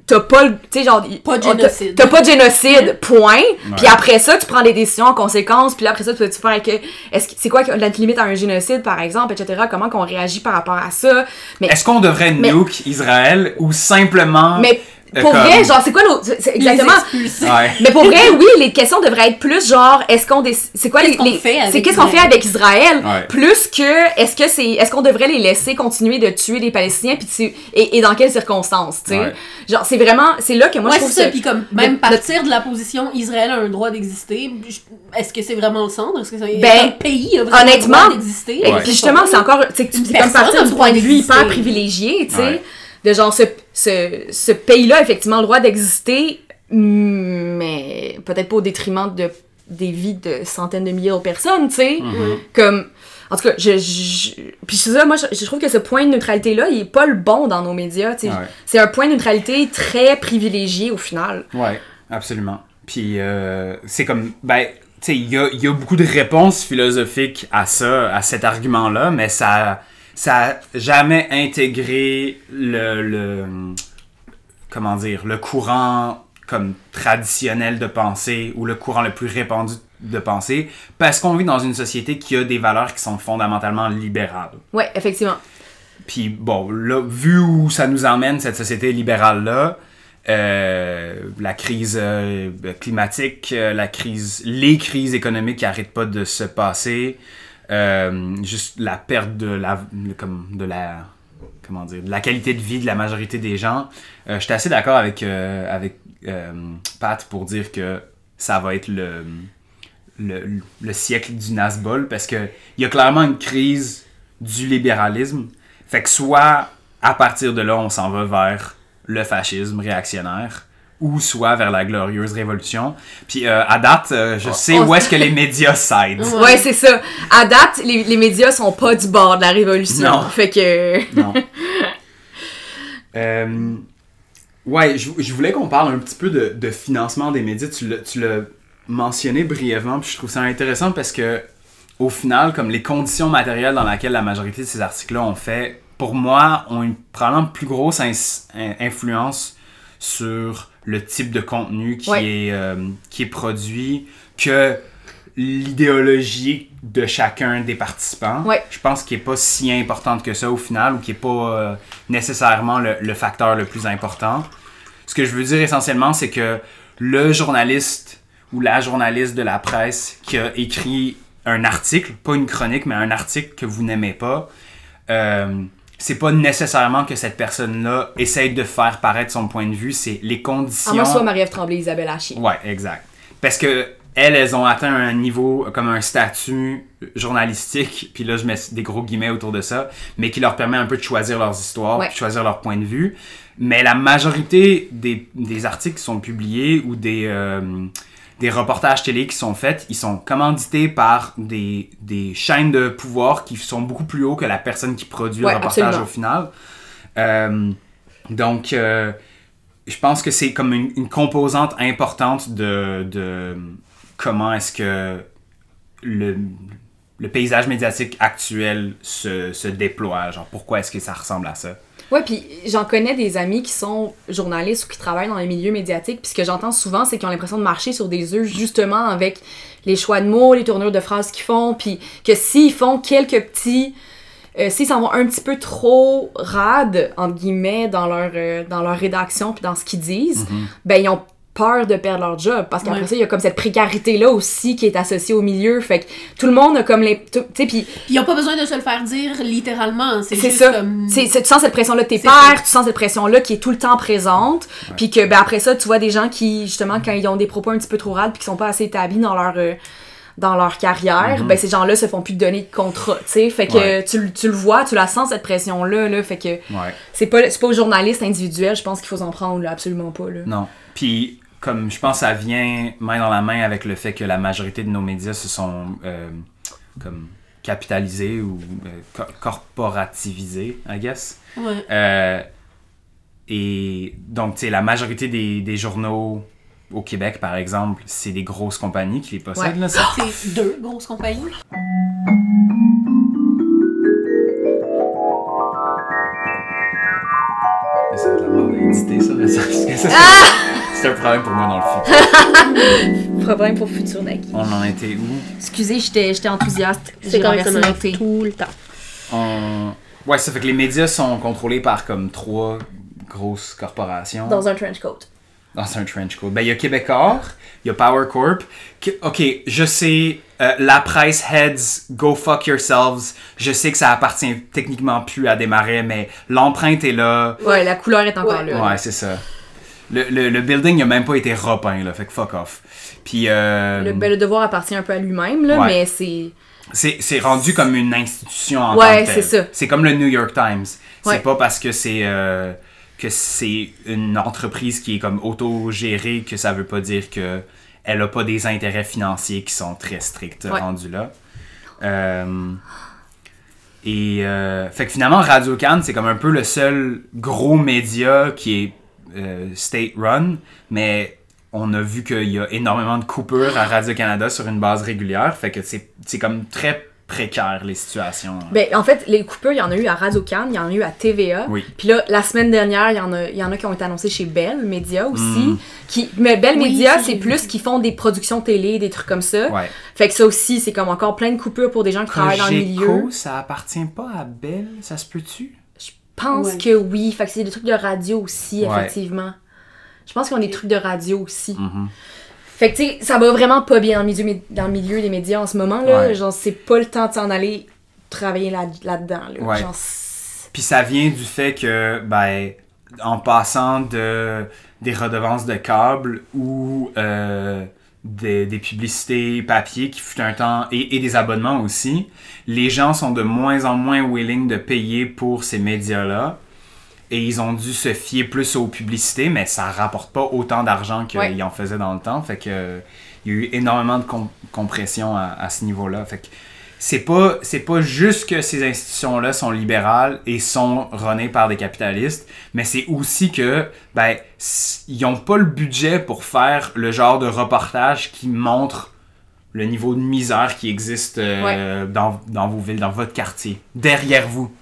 T'as pas, t'sais, genre, pas de génocide. T'as, t'as pas de génocide, point. Ouais. Puis après ça, tu prends des décisions en conséquence. Puis là, après ça, tu vas te faire que, est-ce que c'est quoi la limite à un génocide, par exemple, et cetera. Comment qu'on réagit par rapport à ça? Mais est-ce qu'on devrait mais, nuke Israël ou simplement... Mais, pour comme... vrai, genre, c'est quoi nos... C'est exactement. Ouais. Mais pour vrai, oui, les questions devraient être plus genre, est-ce qu'on déc... c'est quoi qu'est-ce les, qu'on les... fait avec c'est qu'est-ce qu'on fait avec Israël, ouais. plus que est-ce que c'est est-ce qu'on devrait les laisser continuer de tuer les Palestiniens puis tu... et, et dans quelles circonstances, tu sais. Ouais. Genre, c'est vraiment c'est là que moi ouais, je trouve c'est ça. Puis comme même le... partir de la position Israël a un droit d'exister, est-ce que c'est vraiment le centre, est-ce que c'est ben, un pays a vraiment honnêtement, le droit d'exister? Ouais. Justement, c'est encore tu sais c'est comme partir du point de vue hyper privilégié, tu sais. Ouais. De genre, ce, ce, ce pays-là a effectivement le droit d'exister, mais peut-être pas au détriment de, des vies de centaines de milliers de personnes, tu sais. Mm-hmm. Comme, en tout cas, je, je, puis ça, moi, je, je trouve que ce point de neutralité-là, il est pas le bon dans nos médias, tu sais. Ouais. C'est un point de neutralité très privilégié, au final. Ouais, absolument. Puis, euh, c'est comme, ben, tu sais, il y a, y a beaucoup de réponses philosophiques à ça, à cet argument-là, mais ça... ça n'a jamais intégré le, le comment dire le courant comme traditionnel de pensée ou le courant le plus répandu de pensée parce qu'on vit dans une société qui a des valeurs qui sont fondamentalement libérales. Ouais, effectivement. Puis bon, là, vu où ça nous emmène cette société libérale là, euh, la crise euh, climatique, la crise, les crises économiques qui n'arrêtent pas de se passer. Euh, juste la perte de la comme de la comment dire de la qualité de vie de la majorité des gens. Euh, j'étais assez d'accord avec euh, avec euh, Pat pour dire que ça va être le le, le siècle du Nazbol parce que il y a clairement une crise du libéralisme. Fait que soit à partir de là on s'en va vers le fascisme réactionnaire. Ou soit vers la glorieuse révolution. Puis euh, à date, euh, je sais oh, où est-ce que les médias s'aident. Ouais, c'est ça. À date, les, les médias sont pas du bord de la révolution. Non. Fait que... non. euh, ouais, je, je voulais qu'on parle un petit peu de, de financement des médias. Tu l'as, tu l'as mentionné brièvement, puis je trouve ça intéressant parce que, au final, comme les conditions matérielles dans lesquelles la majorité de ces articles-là ont fait, pour moi, ont une probablement plus grosse in- influence sur le type de contenu qui, ouais. est, euh, qui est produit, que l'idéologie de chacun des participants. Ouais. Je pense qu'il n'est pas si importante que ça au final, ou qu'il n'est pas euh, nécessairement le, le facteur le plus important. Ce que je veux dire essentiellement, c'est que le journaliste ou la journaliste de la presse qui a écrit un article, pas une chronique, mais un article que vous n'aimez pas, euh, c'est pas nécessairement que cette personne-là essaye de faire paraître son point de vue, c'est les conditions... En moi, soit Marie-Ève Tremblay, Isabelle Hachier. Ouais, exact. parce que elles, elles ont atteint un niveau, comme un statut journalistique, puis là, je mets des gros guillemets autour de ça, mais qui leur permet un peu de choisir leurs histoires, ouais. puis choisir leur point de vue. Mais la majorité des, des articles qui sont publiés ou des, euh, des reportages télé qui sont faits, ils sont commandités par des, des chaînes de pouvoir qui sont beaucoup plus hauts que la personne qui produit ouais, le reportage absolument. Au final. Euh, donc... Euh, je pense que c'est comme une, une composante importante de, de comment est-ce que le, le paysage médiatique actuel se, se déploie. Genre, pourquoi est-ce que ça ressemble à ça? Ouais, puis j'en connais des amis qui sont journalistes ou qui travaillent dans les milieux médiatiques. Puis ce que j'entends souvent, c'est qu'ils ont l'impression de marcher sur des œufs, justement, avec les choix de mots, les tournures de phrases qu'ils font. Puis que s'ils font quelques petits... Euh, s'ils s'en vont un petit peu trop rades, entre guillemets, dans leur, euh, dans leur rédaction puis dans ce qu'ils disent, mm-hmm. ben ils ont peur de perdre leur job. Parce qu'après ouais. ça, il y a comme cette précarité-là aussi qui est associée au milieu. Fait que tout le monde a comme les... Tu sais, puis... Ils n'ont pas besoin de se le faire dire littéralement. C'est, c'est juste ça. Comme... C'est, c'est, tu sens cette pression-là de tes pairs, tu sens cette pression-là qui est tout le temps présente. Puis que, ben après ça, tu vois des gens qui, justement, quand ils ont des propos un petit peu trop rades puis qui sont pas assez établis dans leur... Euh, dans leur carrière, mm-hmm. ben ces gens-là se font plus donner de contrat, tu sais, fait que ouais. tu, tu le vois, tu la sens cette pression-là, là, fait que ouais. c'est pas c'est pas aux journalistes individuels, je pense qu'il faut s'en prendre, là, absolument pas, là. Non, puis comme je pense ça vient main dans la main avec le fait que la majorité de nos médias se sont euh, comme capitalisés ou euh, co- corporativisés, I guess. Ouais. Euh, et donc, tu sais, la majorité des, des journaux... Au Québec, par exemple, c'est des grosses compagnies qui les possèdent. Ouais. Là, ça... C'est deux grosses compagnies. C'est de la mort d'éditer, ça. Mais ça, ça ah! C'est un problème pour moi dans le futur. Problème pour futur Nagui. On en était où? Excusez, j'étais, j'étais enthousiaste. C'est quand même tout le temps. On... Ouais, ça fait que les médias sont contrôlés par comme trois grosses corporations. Dans un trench coat. Dans un trench coat. Ben, il y a Québecor, il y a Power Corp. Ok, je sais, euh, La Presse, Heads, go fuck yourselves. Je sais que ça appartient techniquement plus à des Marais, mais l'empreinte est là. Ouais, la couleur est encore ouais. là. Ouais, c'est ça. Le, le, le building n'a même pas été repeint, là, fait que fuck off. Puis, euh... le, ben, le Devoir appartient un peu à lui-même, là, ouais. mais c'est... C'est, c'est rendu comme une institution en ouais, tant que telle. Ouais, c'est ça. C'est comme le New York Times. Ouais. C'est pas parce que c'est... Euh... que c'est une entreprise qui est comme autogérée, que ça veut pas dire que elle a pas des intérêts financiers qui sont très stricts ouais. rendus là. Euh, et euh, fait que finalement, Radio-Can, c'est comme un peu le seul gros média qui est euh, state-run, mais on a vu qu'il y a énormément de coupures à Radio-Canada sur une base régulière, fait que c'est, c'est comme très... précaires, les situations. Ben, en fait, les coupures, il y en a eu à Radio-Can, il y en a eu à T V A. Oui. Puis là, la semaine dernière, il y en a, il y en a qui ont été annoncés chez Bell Media aussi. Mm. Qui, mais Bell oui, Media, c'est plus qu'ils font des productions télé, des trucs comme ça. Ouais. Fait que ça aussi, c'est comme encore plein de coupures pour des gens qui Projeco, travaillent dans le milieu. Ça appartient pas à Bell, ça se peut-tu? Je pense ouais. que oui. Fait que c'est des trucs de radio aussi, ouais. effectivement. Je pense qu'ils ont des trucs de radio aussi. Mm-hmm. Fait que, tu sais, ça va vraiment pas bien dans le milieu, dans le milieu des médias en ce moment, là. Ouais. Genre, c'est pas le temps de s'en aller travailler là, là-dedans, là. Ouais. Genre... Puis ça vient du fait que, ben, en passant de, des redevances de câbles ou euh, des, des publicités papier qui fut un temps, et, et des abonnements aussi, les gens sont de moins en moins willing de payer pour ces médias-là. Et ils ont dû se fier plus aux publicités, mais ça rapporte pas autant d'argent qu'ils ouais. en faisaient dans le temps. Fait que il y a eu énormément de com- compression à, à ce niveau-là. Fait que c'est pas, c'est pas juste que ces institutions-là sont libérales et sont runnées par des capitalistes, mais c'est aussi que ben ils ont pas le budget pour faire le genre de reportage qui montre le niveau de misère qui existe euh, ouais. dans, dans vos villes, dans votre quartier, derrière vous.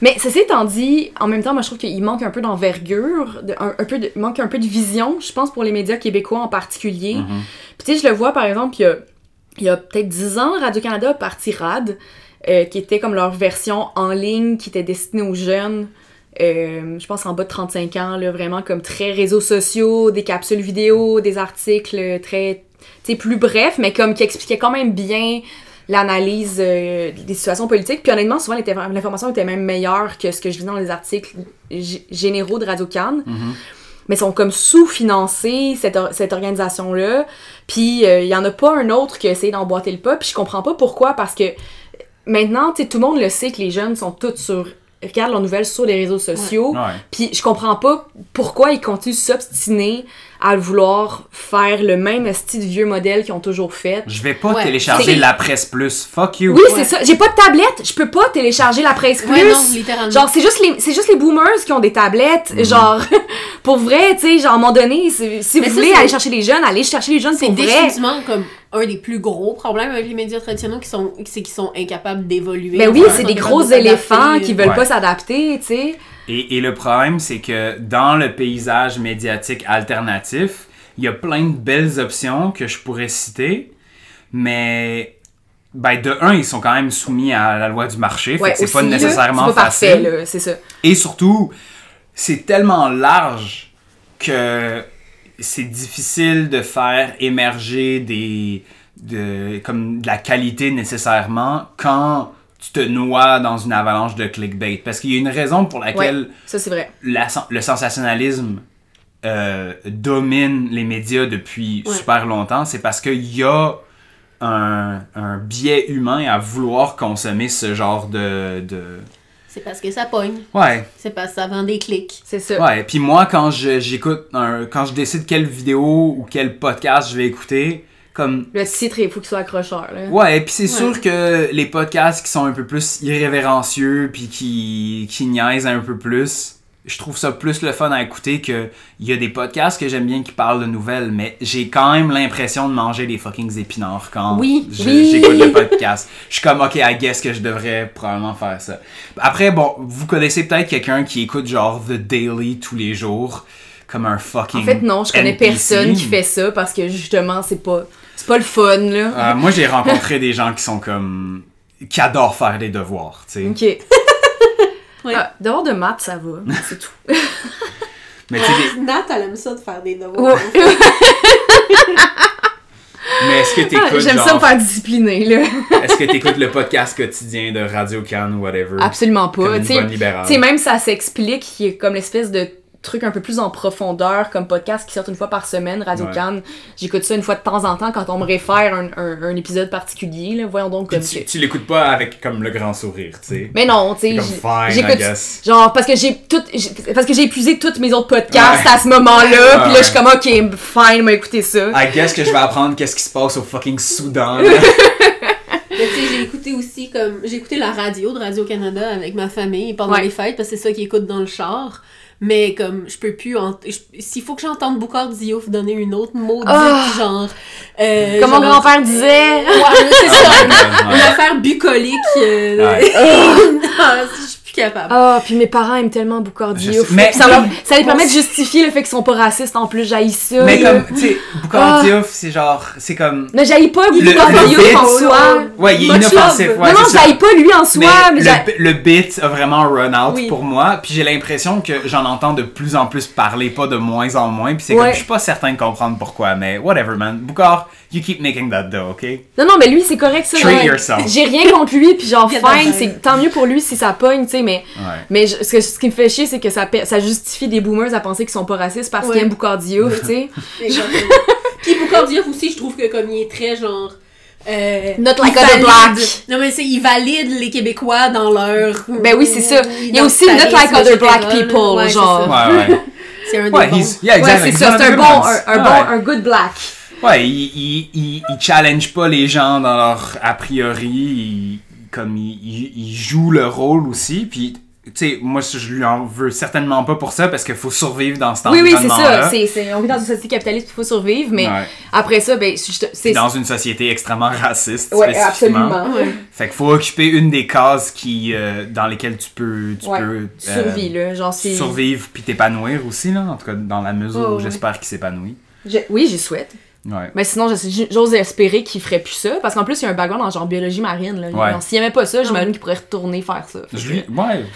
Mais ceci étant dit, en même temps, moi je trouve qu'il manque un peu d'envergure, de, un, un peu de, manque un peu de vision, je pense, pour les médias québécois en particulier. Mm-hmm. Puis tu sais, je le vois par exemple, il y a, il y a peut-être dix ans, Radio-Canada a parti RAD, euh, qui était comme leur version en ligne, qui était destinée aux jeunes, euh, je pense en bas de trente-cinq ans, là, vraiment comme très réseaux sociaux, des capsules vidéo, des articles très, tu sais, plus brefs, mais comme qui expliquaient quand même bien... l'analyse euh, des situations politiques. Puis honnêtement, souvent, l'information était même meilleure que ce que je lis dans les articles g- généraux de Radio-Can. Mm-hmm. mais sont comme sous-financés, cette, or- cette organisation-là. Puis il euh, y en a pas un autre qui a essayé d'emboîter le pas, puis je comprends pas pourquoi, parce que maintenant, tu sais, tout le monde le sait que les jeunes sont tous sur... regardent leurs nouvelles sur les réseaux sociaux. Puis je comprends pas pourquoi ils continuent de s'obstiner à vouloir faire le même style vieux modèle qu'ils ont toujours fait. Je vais pas ouais. télécharger c'est... La Presse Plus. Fuck you. Oui, ouais. c'est ça. J'ai pas de tablette. Je peux pas télécharger La Presse Plus. Ouais, non, littéralement. Genre, c'est juste les, c'est juste les boomers qui ont des tablettes. Mm-hmm. Genre, pour vrai, tu sais, genre, à un moment donné, si, si vous ça, voulez aller chercher les jeunes, allez chercher les jeunes c'est pour vrai. C'est définitivement comme un des plus gros problèmes avec les médias traditionnels, qui sont, c'est qu'ils sont incapables d'évoluer. Mais oui, c'est des gros éléphants qui veulent ouais. pas s'adapter, tu sais. Et, et le problème, c'est que dans le paysage médiatique alternatif, il y a plein de belles options que je pourrais citer, mais ben, de un, ils sont quand même soumis à la loi du marché, ouais, fait que c'est aussi, pas nécessairement là, c'est pas facile. Parfait, là, c'est ça. Et surtout, c'est tellement large que c'est difficile de faire émerger des, de, comme de la qualité nécessairement quand... tu te noies dans une avalanche de clickbait. Parce qu'il y a une raison pour laquelle ouais, ça, c'est vrai. La, le sensationnalisme euh, domine les médias depuis ouais. super longtemps. C'est parce qu'il y a un, un biais humain à vouloir consommer ce genre de... de... C'est parce que ça pogne. Ouais. C'est parce que ça vend des clics. C'est ça. Ouais. Puis moi, quand je, j'écoute, un, quand je décide quelle vidéo ou quel podcast je vais écouter... Comme... Le titre, il faut qu'il soit accrocheur. Là. Ouais, et puis c'est ouais. sûr que les podcasts qui sont un peu plus irrévérencieux puis qui, qui niaisent un peu plus, je trouve ça plus le fun à écouter que... Il y a des podcasts que j'aime bien qui parlent de nouvelles, mais j'ai quand même l'impression de manger des fucking épinards quand oui, je, oui. j'écoute le podcast. Je suis comme, OK, I guess que je devrais probablement faire ça. Après, bon, vous connaissez peut-être quelqu'un qui écoute genre The Daily tous les jours, comme un fucking en fait, non, je connais N P C. Personne qui fait ça parce que justement, c'est pas... C'est pas le fun, là. Euh, moi, j'ai rencontré des gens qui sont comme... qui adorent faire des devoirs, tu sais. OK. ouais. ah, devoirs de maths, ça va. C'est tout. Mais tu sais... Des... Nat, elle aime ça de faire des devoirs. Ouais. Mais est-ce que t'écoutes, ah, j'aime genre... ça me faire discipliner, là. Est-ce que t'écoutes le podcast quotidien de Radio-Canada ou whatever? Absolument pas. Tu sais, même ça s'explique, qui est comme l'espèce de... trucs un peu plus en profondeur, comme podcast qui sortent une fois par semaine, Radio-Can. Ouais. J'écoute ça une fois de temps en temps quand on me réfère un, un, un épisode particulier. Là. Voyons donc. Comme tu, tu, tu l'écoutes pas avec comme le grand sourire, tu sais. Mais non, tu sais. J'écoute, genre, parce que j'ai tout, j'ai, parce que j'ai épuisé tous mes autres podcasts ouais. à ce moment-là, ouais. puis là, je suis comme, OK, fine, m'a écouté ça. I guess que je vais apprendre qu'est-ce qui se passe au fucking Soudan. Là. Mais tu sais, j'ai écouté aussi comme... J'ai écouté la radio de Radio-Canada avec ma famille pendant ouais. les fêtes, parce que c'est ça qu'ils écoutent dans le char. Mais comme, je peux plus... Ent- je, s'il faut que j'entende Boucar Diouf donner une autre maudite, oh! genre... Euh, comme genre, mon grand-père disait! Ouais, c'est ça! Une affaire bucolique! Euh, ouais. non, je suis plus capable. Ah, oh, puis mes parents aiment tellement Boucar Diouf. Mais, ça, mais, ça les permet de justifier le fait qu'ils sont pas racistes, en plus, j'haïs ça. Mais là. Comme, tu sais, Boucar oh. Diouf, c'est genre... C'est comme... Ne j'haïs pas Boucar Diouf en soi. Ouais, il est inoffensif. Ouais, non, non, j'haïs pas lui en soi. Mais mais le, le bit a vraiment run out oui. pour moi, puis j'ai l'impression que j'en entend de plus en plus parler, pas de moins en moins, puis c'est ouais. comme, je suis pas certain de comprendre pourquoi, mais whatever, man. Boucar, you keep making that dough, OK? Non, non, mais lui, c'est correct, ça. Treat yourself. J'ai rien contre lui, puis genre, fine, c'est tant mieux pour lui si ça pogne, tu sais, mais, ouais. mais je, ce, ce qui me fait chier, c'est que ça, ça justifie des boomers à penser qu'ils sont pas racistes parce ouais. qu'ils aiment Boucar Diouf, tu sais. Puis Boucar Diouf aussi, je trouve que comme il est très, genre... Euh, Not like other black. Non mais c'est ils valident les Québécois dans leur. Ben oui c'est ça. Il y a aussi Not like other black people ouais, genre. C'est ouais ouais. c'est un ouais, bon. Yeah, exactly. ouais c'est he's ça c'est un bon un, un ouais. bon un good black. Ouais il il il, il challenge pas les gens dans leur a priori il, comme il, il, il joue le rôle aussi puis. Tu sais, moi, je lui en veux certainement pas pour ça, parce qu'il faut survivre dans ce temps-là. Oui, oui, c'est ça. C'est, c'est, on vit dans une société capitaliste, il faut survivre, mais ouais. après ça, ben, c'est... c'est... dans une société extrêmement raciste, ouais, spécifiquement. Absolument. Ouais. Fait qu'il faut occuper une des cases qui, euh, dans lesquelles tu peux... Tu ouais. peux euh, survivre, là. Genre, c'est... Survivre, puis t'épanouir aussi, là. En tout cas, dans la mesure oh, où ouais. j'espère qu'il s'épanouit. Je... Oui, j'y souhaite. Ouais. Mais sinon, j'ose espérer qu'il ferait plus ça, parce qu'en plus, il y a un background en genre biologie marine. Là. Ouais. Donc, s'il aimait pas ça, j'imagine qu'il pourrait retourner faire ça. Je... Ouais,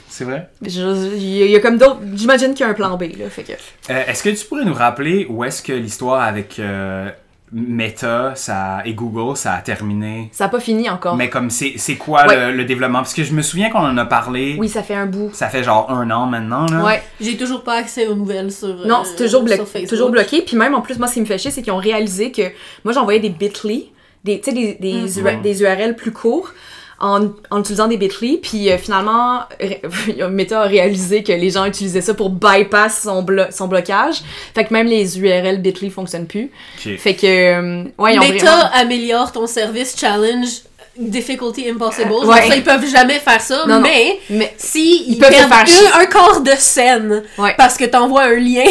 c'est vrai. Je... Il y a comme d'autres. J'imagine qu'il y a un plan B. Là, fait que... euh, est-ce que tu pourrais nous rappeler où est-ce que l'histoire avec euh, Meta ça, et Google, ça a terminé. Ça n'a pas fini encore. Mais comme c'est, c'est quoi ouais. le, le développement? Parce que je me souviens qu'on en a parlé. Oui, ça fait un bout. Ça fait genre un an maintenant. Là. Ouais. J'ai toujours pas accès aux nouvelles sur Non, c'est toujours, euh, blo- sur toujours bloqué. Puis même, en plus, moi, ce qui me fait chier, c'est qu'ils ont réalisé que... Moi, j'envoyais des bit.ly, des, tu sais, des, des, mm-hmm. des U R L plus courts. En, en utilisant des bit.ly, puis euh, finalement, ré- Meta a réalisé que les gens utilisaient ça pour bypass son, blo- son blocage. Fait que même les U R L bit.ly fonctionnent plus. Okay. Fait que... Euh, ouais, Meta vraiment... améliore ton service challenge difficulty impossible. Euh, ouais. Ça, ils peuvent jamais faire ça, non, mais, non. mais si ils, ils peuvent perdent faire une, un quart de scène ouais. parce que t'envoies un lien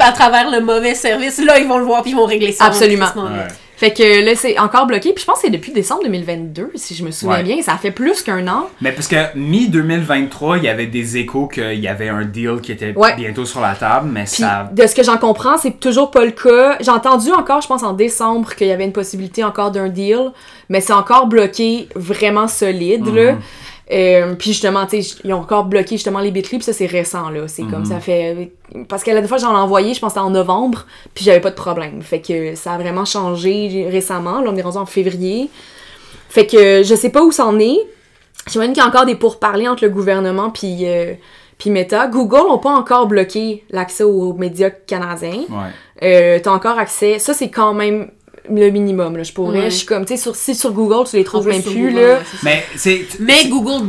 à travers le mauvais service, là, ils vont le voir puis ils vont régler ça. Absolument. Fait que là, c'est encore bloqué. Puis je pense que c'est depuis décembre deux mille vingt-deux, si je me souviens ouais. bien. Ça fait plus qu'un an. Mais parce que mi-deux mille vingt-trois, il y avait des échos qu'il y avait un deal qui était ouais. bientôt sur la table, mais puis, ça... de ce que j'en comprends, c'est toujours pas le cas. J'ai entendu encore, je pense, en décembre, qu'il y avait une possibilité encore d'un deal, mais c'est encore bloqué vraiment solide, mm-hmm. là. Euh, puis justement, tu sais, ils ont encore bloqué justement les bit.ly, puis ça, c'est récent, là. C'est mm-hmm. comme ça fait... Parce que la dernière fois, j'en ai envoyé, je pense, en novembre, puis j'avais pas de problème. Fait que ça a vraiment changé récemment. Là, on est rendu en février. Fait que je sais pas où c'en est. J'imagine qu'il y a encore des pourparlers entre le gouvernement puis, euh, puis Meta. Google n'a pas encore bloqué l'accès aux médias canadiens. Ouais. Euh, t'as encore accès... Ça, c'est quand même... le minimum là je pourrais ouais. je suis comme tu sais sur si sur Google tu les trouves même plus Google, là ouais, c'est mais c'est mais Google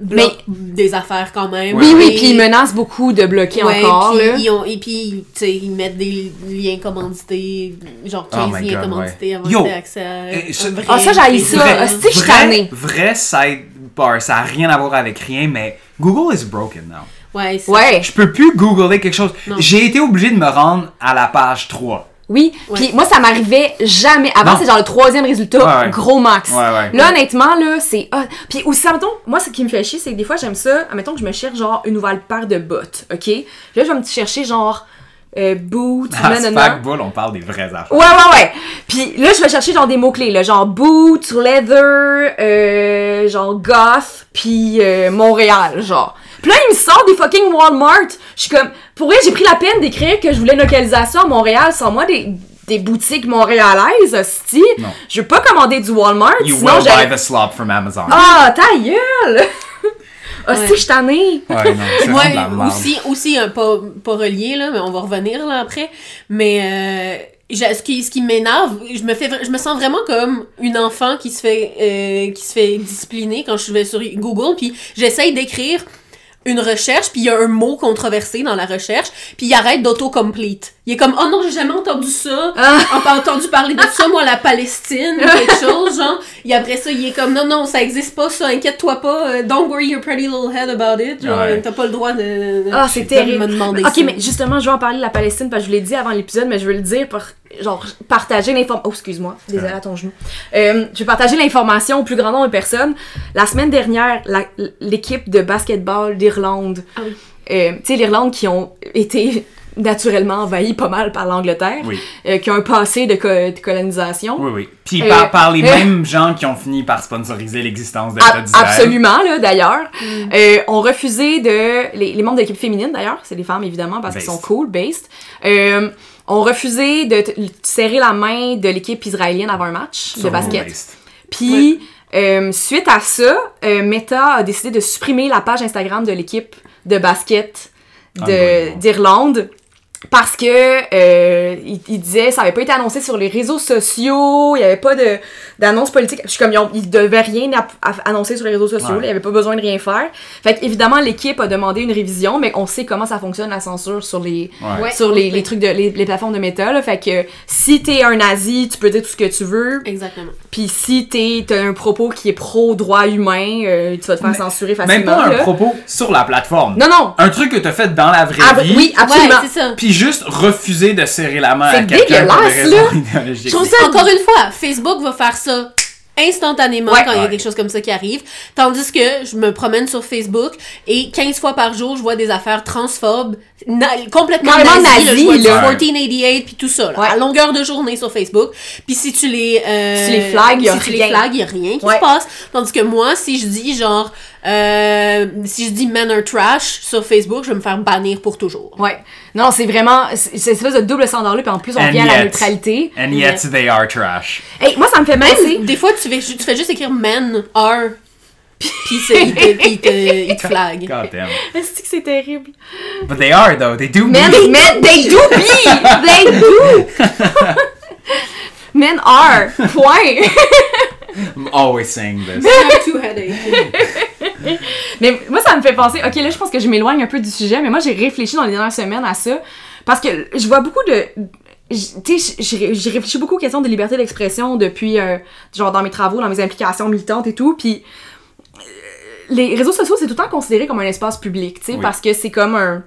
bloque mais... des affaires quand même oui oui et... puis ils menacent beaucoup de bloquer ouais, encore puis, là ils ont, et puis tu sais ils mettent des liens commandités genre quinze oh liens God, commandités ouais. avant Yo, accès à euh, je... vrai, ah ça j'haïs ça vrai, ah, c'est que je suis tannée vrai sidebar ça a rien à voir avec rien mais Google is broken now. Ouais, c'est... ouais je peux plus googler quelque chose non. J'ai été obligée de me rendre à la page trois. Oui, puis moi, ça m'arrivait jamais. Avant, non. c'est genre le troisième résultat, ouais, ouais. gros max. Ouais, ouais, là, ouais. honnêtement, là, c'est... Ah. Puis aussi, admettons, moi, ce qui me fait chier, c'est que des fois, j'aime ça. Admettons que je me cherche, genre, une nouvelle paire de bottes, OK? Puis là, je vais me chercher, genre, euh, boots, ah, nanana. Bull, on parle des vraies affaires. Ouais, ouais, ouais. Puis là, je vais chercher, genre, des mots-clés, là, genre boots, leather, euh, genre goth, puis euh, Montréal, genre. Puis là, il me sort des fucking Walmart. Je suis comme... Pour vrai, j'ai pris la peine d'écrire que je voulais une localisation à Montréal. Sans moi, des, des boutiques montréalaises, hostie. Non. Je veux pas commander du Walmart. You sinon will j'allais... buy the slop from Amazon. Ah, ta gueule! Hostie, ouais. je t'en ai! Ouais, non, c'est ouais, aussi, aussi un pas, pas relié, là, mais on va revenir là après. Mais... Euh... Je, ce qui ce qui m'énerve, je me fais je me sens vraiment comme une enfant qui se fait euh, qui se fait discipliner quand je vais sur Google puis j'essaye d'écrire une recherche puis il y a un mot controversé dans la recherche puis il arrête d'autocomplete. Il est comme oh non, j'ai jamais entendu ça, on pas entendu parler de ça moi la Palestine ou quelque chose genre. Et après ça, il est comme non non, ça existe pas ça, inquiète-toi pas, don't worry your pretty little head about it. Genre, ouais. T'as pas le droit de Ah, oh, c'est terrible. De me demander OK, ça. Mais justement, je vais en parler de la Palestine parce que je vous l'ai dit avant l'épisode mais je veux le dire pour genre partager l'information... Oh, excuse-moi, désolé à ton genou. Euh, je vais partager l'information au plus grand nombre de personnes. La semaine dernière, la, l'équipe de basketball d'Irlande, ah oui. euh, tu sais, l'Irlande qui ont été naturellement envahis pas mal par l'Angleterre, oui. euh, qui ont un passé de, co- de colonisation. Oui, oui. Puis euh, par, par les euh, mêmes gens qui ont fini par sponsoriser l'existence de l'État d'Israël. Absolument, là, d'ailleurs. Mm. Euh, ont refusé de... Les, les membres de l'équipe féminine, d'ailleurs, c'est des femmes, évidemment, parce based. qu'ils sont cool, based. Euh... ont refusé de t- serrer la main de l'équipe israélienne avant un match so de basket. Puis, oui. euh, suite à ça, euh, Meta a décidé de supprimer la page Instagram de l'équipe de basket de, d'Irlande parce que euh, il, il disait ça avait pas été annoncé sur les réseaux sociaux, il y avait pas de d'annonce politique. Je suis comme ils, ont, ils devaient rien a- a- annoncer sur les réseaux sociaux, ouais. il y avait pas besoin de rien faire. Fait que évidemment l'équipe a demandé une révision, mais on sait comment ça fonctionne la censure sur les ouais. sur les, les trucs de les, les plateformes de Meta là. Fait que si t'es un nazi, tu peux dire tout ce que tu veux. Exactement. Puis si t'es t'as un propos qui est pro droit humain, euh, tu vas te faire mais, censurer facilement. Même pas là. Un propos sur la plateforme. Non non. Un truc que t'as fait dans la vraie ah, vie. Oui absolument. Ouais, c'est ça. Puis juste refuser de serrer la main c'est à quelqu'un pour des raisons idéologiques. Je trouve ça, encore une fois, Facebook va faire ça instantanément ouais, quand il ouais. y a quelque chose comme ça qui arrive. Tandis que je me promène sur Facebook et quinze fois par jour, je vois des affaires transphobes, na- complètement nazies, nazi, le mille quatre cent quatre-vingt-dix-huit puis tout ça, là, ouais. à longueur de journée sur Facebook. Puis si tu les... Euh, si tu les flags, il si y a rien. Si tu les flags, il y a rien qui ouais. se passe. Tandis que moi, si je dis genre... Euh, si je dis men are trash sur Facebook, je vais me faire bannir pour toujours. Ouais. Non, c'est vraiment c'est, c'est espèce de double standard-là, puis en plus on and vient yet, à la neutralité. And yet mais... they are trash. Hey, moi ça me fait mal, c'est des fois tu fais, tu fais juste écrire men are puis il te, il te, il te flag. God damn. Est-ce que c'est terrible? But they are though. They do be. Men, men, they do be. They do. Men are. Point. I'm always saying this. Mais moi, ça me fait penser... OK, là, je pense que je m'éloigne un peu du sujet, mais moi, j'ai réfléchi dans les dernières semaines à ça, parce que je vois beaucoup de... Tu sais, j'ai réfléchi beaucoup aux questions de liberté d'expression depuis, euh, genre, dans mes travaux, dans mes implications militantes et tout, puis les réseaux sociaux, c'est tout le temps considéré comme un espace public, tu sais, oui. parce que c'est comme un...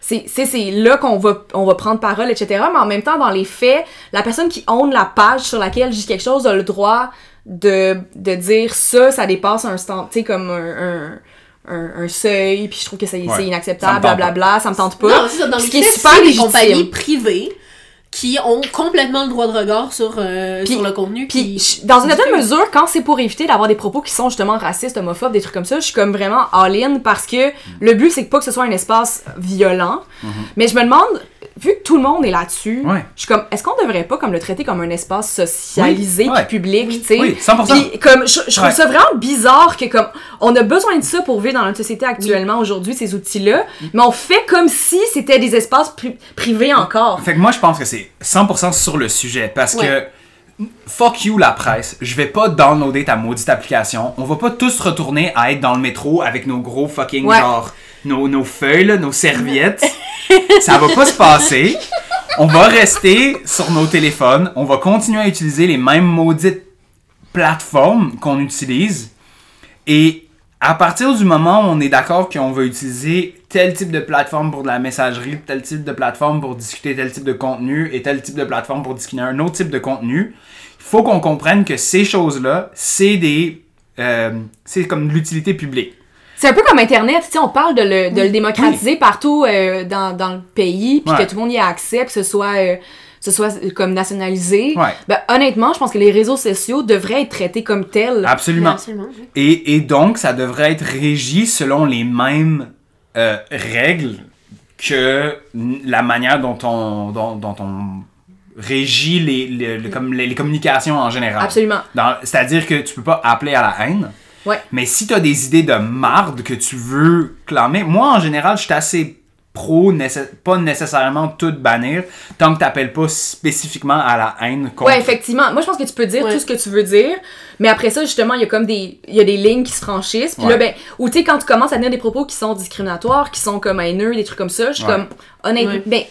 C'est, c'est, c'est là qu'on va, on va prendre parole, et cetera. Mais en même temps, dans les faits, la personne qui own la page sur laquelle je dis quelque chose a le droit de, de dire ça, ça dépasse un stand, tu sais, comme un, un, un, un seuil, puis je trouve que ça, ouais. c'est inacceptable, blablabla, bla, bla, ça me tente pas. Non, c'est ça, dans ce qui est super légitime. Compagnies privées qui ont complètement le droit de regard sur, euh, pis, sur le contenu. Puis, qui... dans une certaine mesure, quand c'est pour éviter d'avoir des propos qui sont justement racistes, homophobes, des trucs comme ça, je suis comme vraiment all-in parce que le but, c'est pas que ce soit un espace violent. Mm-hmm. Mais je me demande, vu que tout le monde est là-dessus, ouais. je suis comme, est-ce qu'on devrait pas comme le traiter comme un espace socialisé, oui. ouais. public, tu sais? Oui, cent pour cent. Puis, comme, je, je trouve ouais. ça vraiment bizarre que, comme, on a besoin de ça pour vivre dans notre société actuellement, oui. aujourd'hui, ces outils-là, oui. mais on fait comme si c'était des espaces pri- privés encore. Fait que moi, je pense que c'est cent pour cent sur le sujet, parce ouais. que fuck you la presse, je vais pas downloader ta maudite application, on va pas tous retourner à être dans le métro avec nos gros fucking ouais. genre, nos, nos feuilles, là, nos serviettes, ça va pas se passer, on va rester sur nos téléphones, on va continuer à utiliser les mêmes maudites plateformes qu'on utilise, et à partir du moment où on est d'accord qu'on va utiliser tel type de plateforme pour de la messagerie, tel type de plateforme pour discuter tel type de contenu et tel type de plateforme pour discuter un autre type de contenu, il faut qu'on comprenne que ces choses-là, c'est des... Euh, c'est comme de l'utilité publique. C'est un peu comme Internet, tu sais, on parle de le, de oui. le démocratiser oui. partout euh, dans, dans le pays, puis ouais. que tout le monde y ait accès, que ce soit... Euh, ce soit comme nationalisé, ouais. ben, honnêtement, je pense que les réseaux sociaux devraient être traités comme tels. Absolument. Absolument. Et, et donc, ça devrait être régi selon les mêmes euh, règles que la manière dont on, dont, dont on régit les, les, les, comme les, les communications en général. Absolument. Dans, c'est-à-dire que tu peux pas appeler à la haine, ouais. mais si tu as des idées de marde que tu veux clamer... Moi, en général, je suis assez... pro, nécess- pas nécessairement tout bannir, tant que t'appelles pas spécifiquement à la haine contre... Ouais, effectivement. Moi, je pense que tu peux dire ouais. tout ce que tu veux dire, mais après ça, justement, il y a comme des... Il y a des lignes qui se franchissent, puis ouais. là, ben... Ou, tu sais, quand tu commences à tenir des propos qui sont discriminatoires, qui sont comme haineux, des trucs comme ça, je suis ouais. comme... Honnêtement... Ouais. Ben...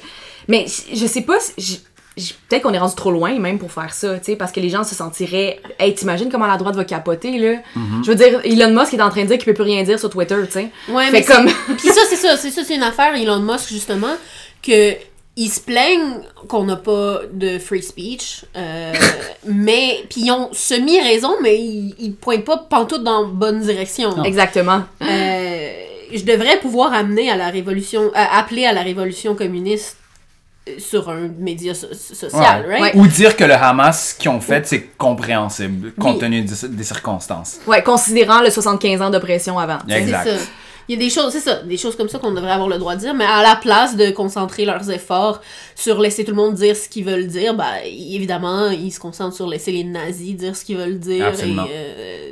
Mais je sais pas si... J'... Peut-être qu'on est rendu trop loin même pour faire ça, tu sais, parce que les gens se sentiraient... Hey, t'imagines comment la droite va capoter, là? Mm-hmm. Je veux dire, Elon Musk est en train de dire qu'il peut plus rien dire sur Twitter, tu sais. Ouais, fait mais comme... Puis ça, c'est ça, c'est ça, c'est une affaire, Elon Musk, justement, que... Ils se plaignent qu'on n'a pas de free speech, euh, mais puis ils ont semi-raison, mais ils, ils pointent pas pantoute dans la bonne direction. Non. Exactement. Euh, je devrais pouvoir amener à la révolution... Euh, appeler à la révolution communiste sur un média so- social, ouais. right? Ouais. Ou dire que le Hamas qu'ils ont fait, c'est compréhensible, compte oui. tenu des, des circonstances. Ouais, considérant le soixante-quinze ans d'oppression avant. Exact. C'est ça. Il y a des choses, c'est ça, des choses comme ça qu'on devrait avoir le droit de dire, mais à la place de concentrer leurs efforts sur laisser tout le monde dire ce qu'ils veulent dire, ben, évidemment, ils se concentrent sur laisser les nazis dire ce qu'ils veulent dire. Absolument. Et euh,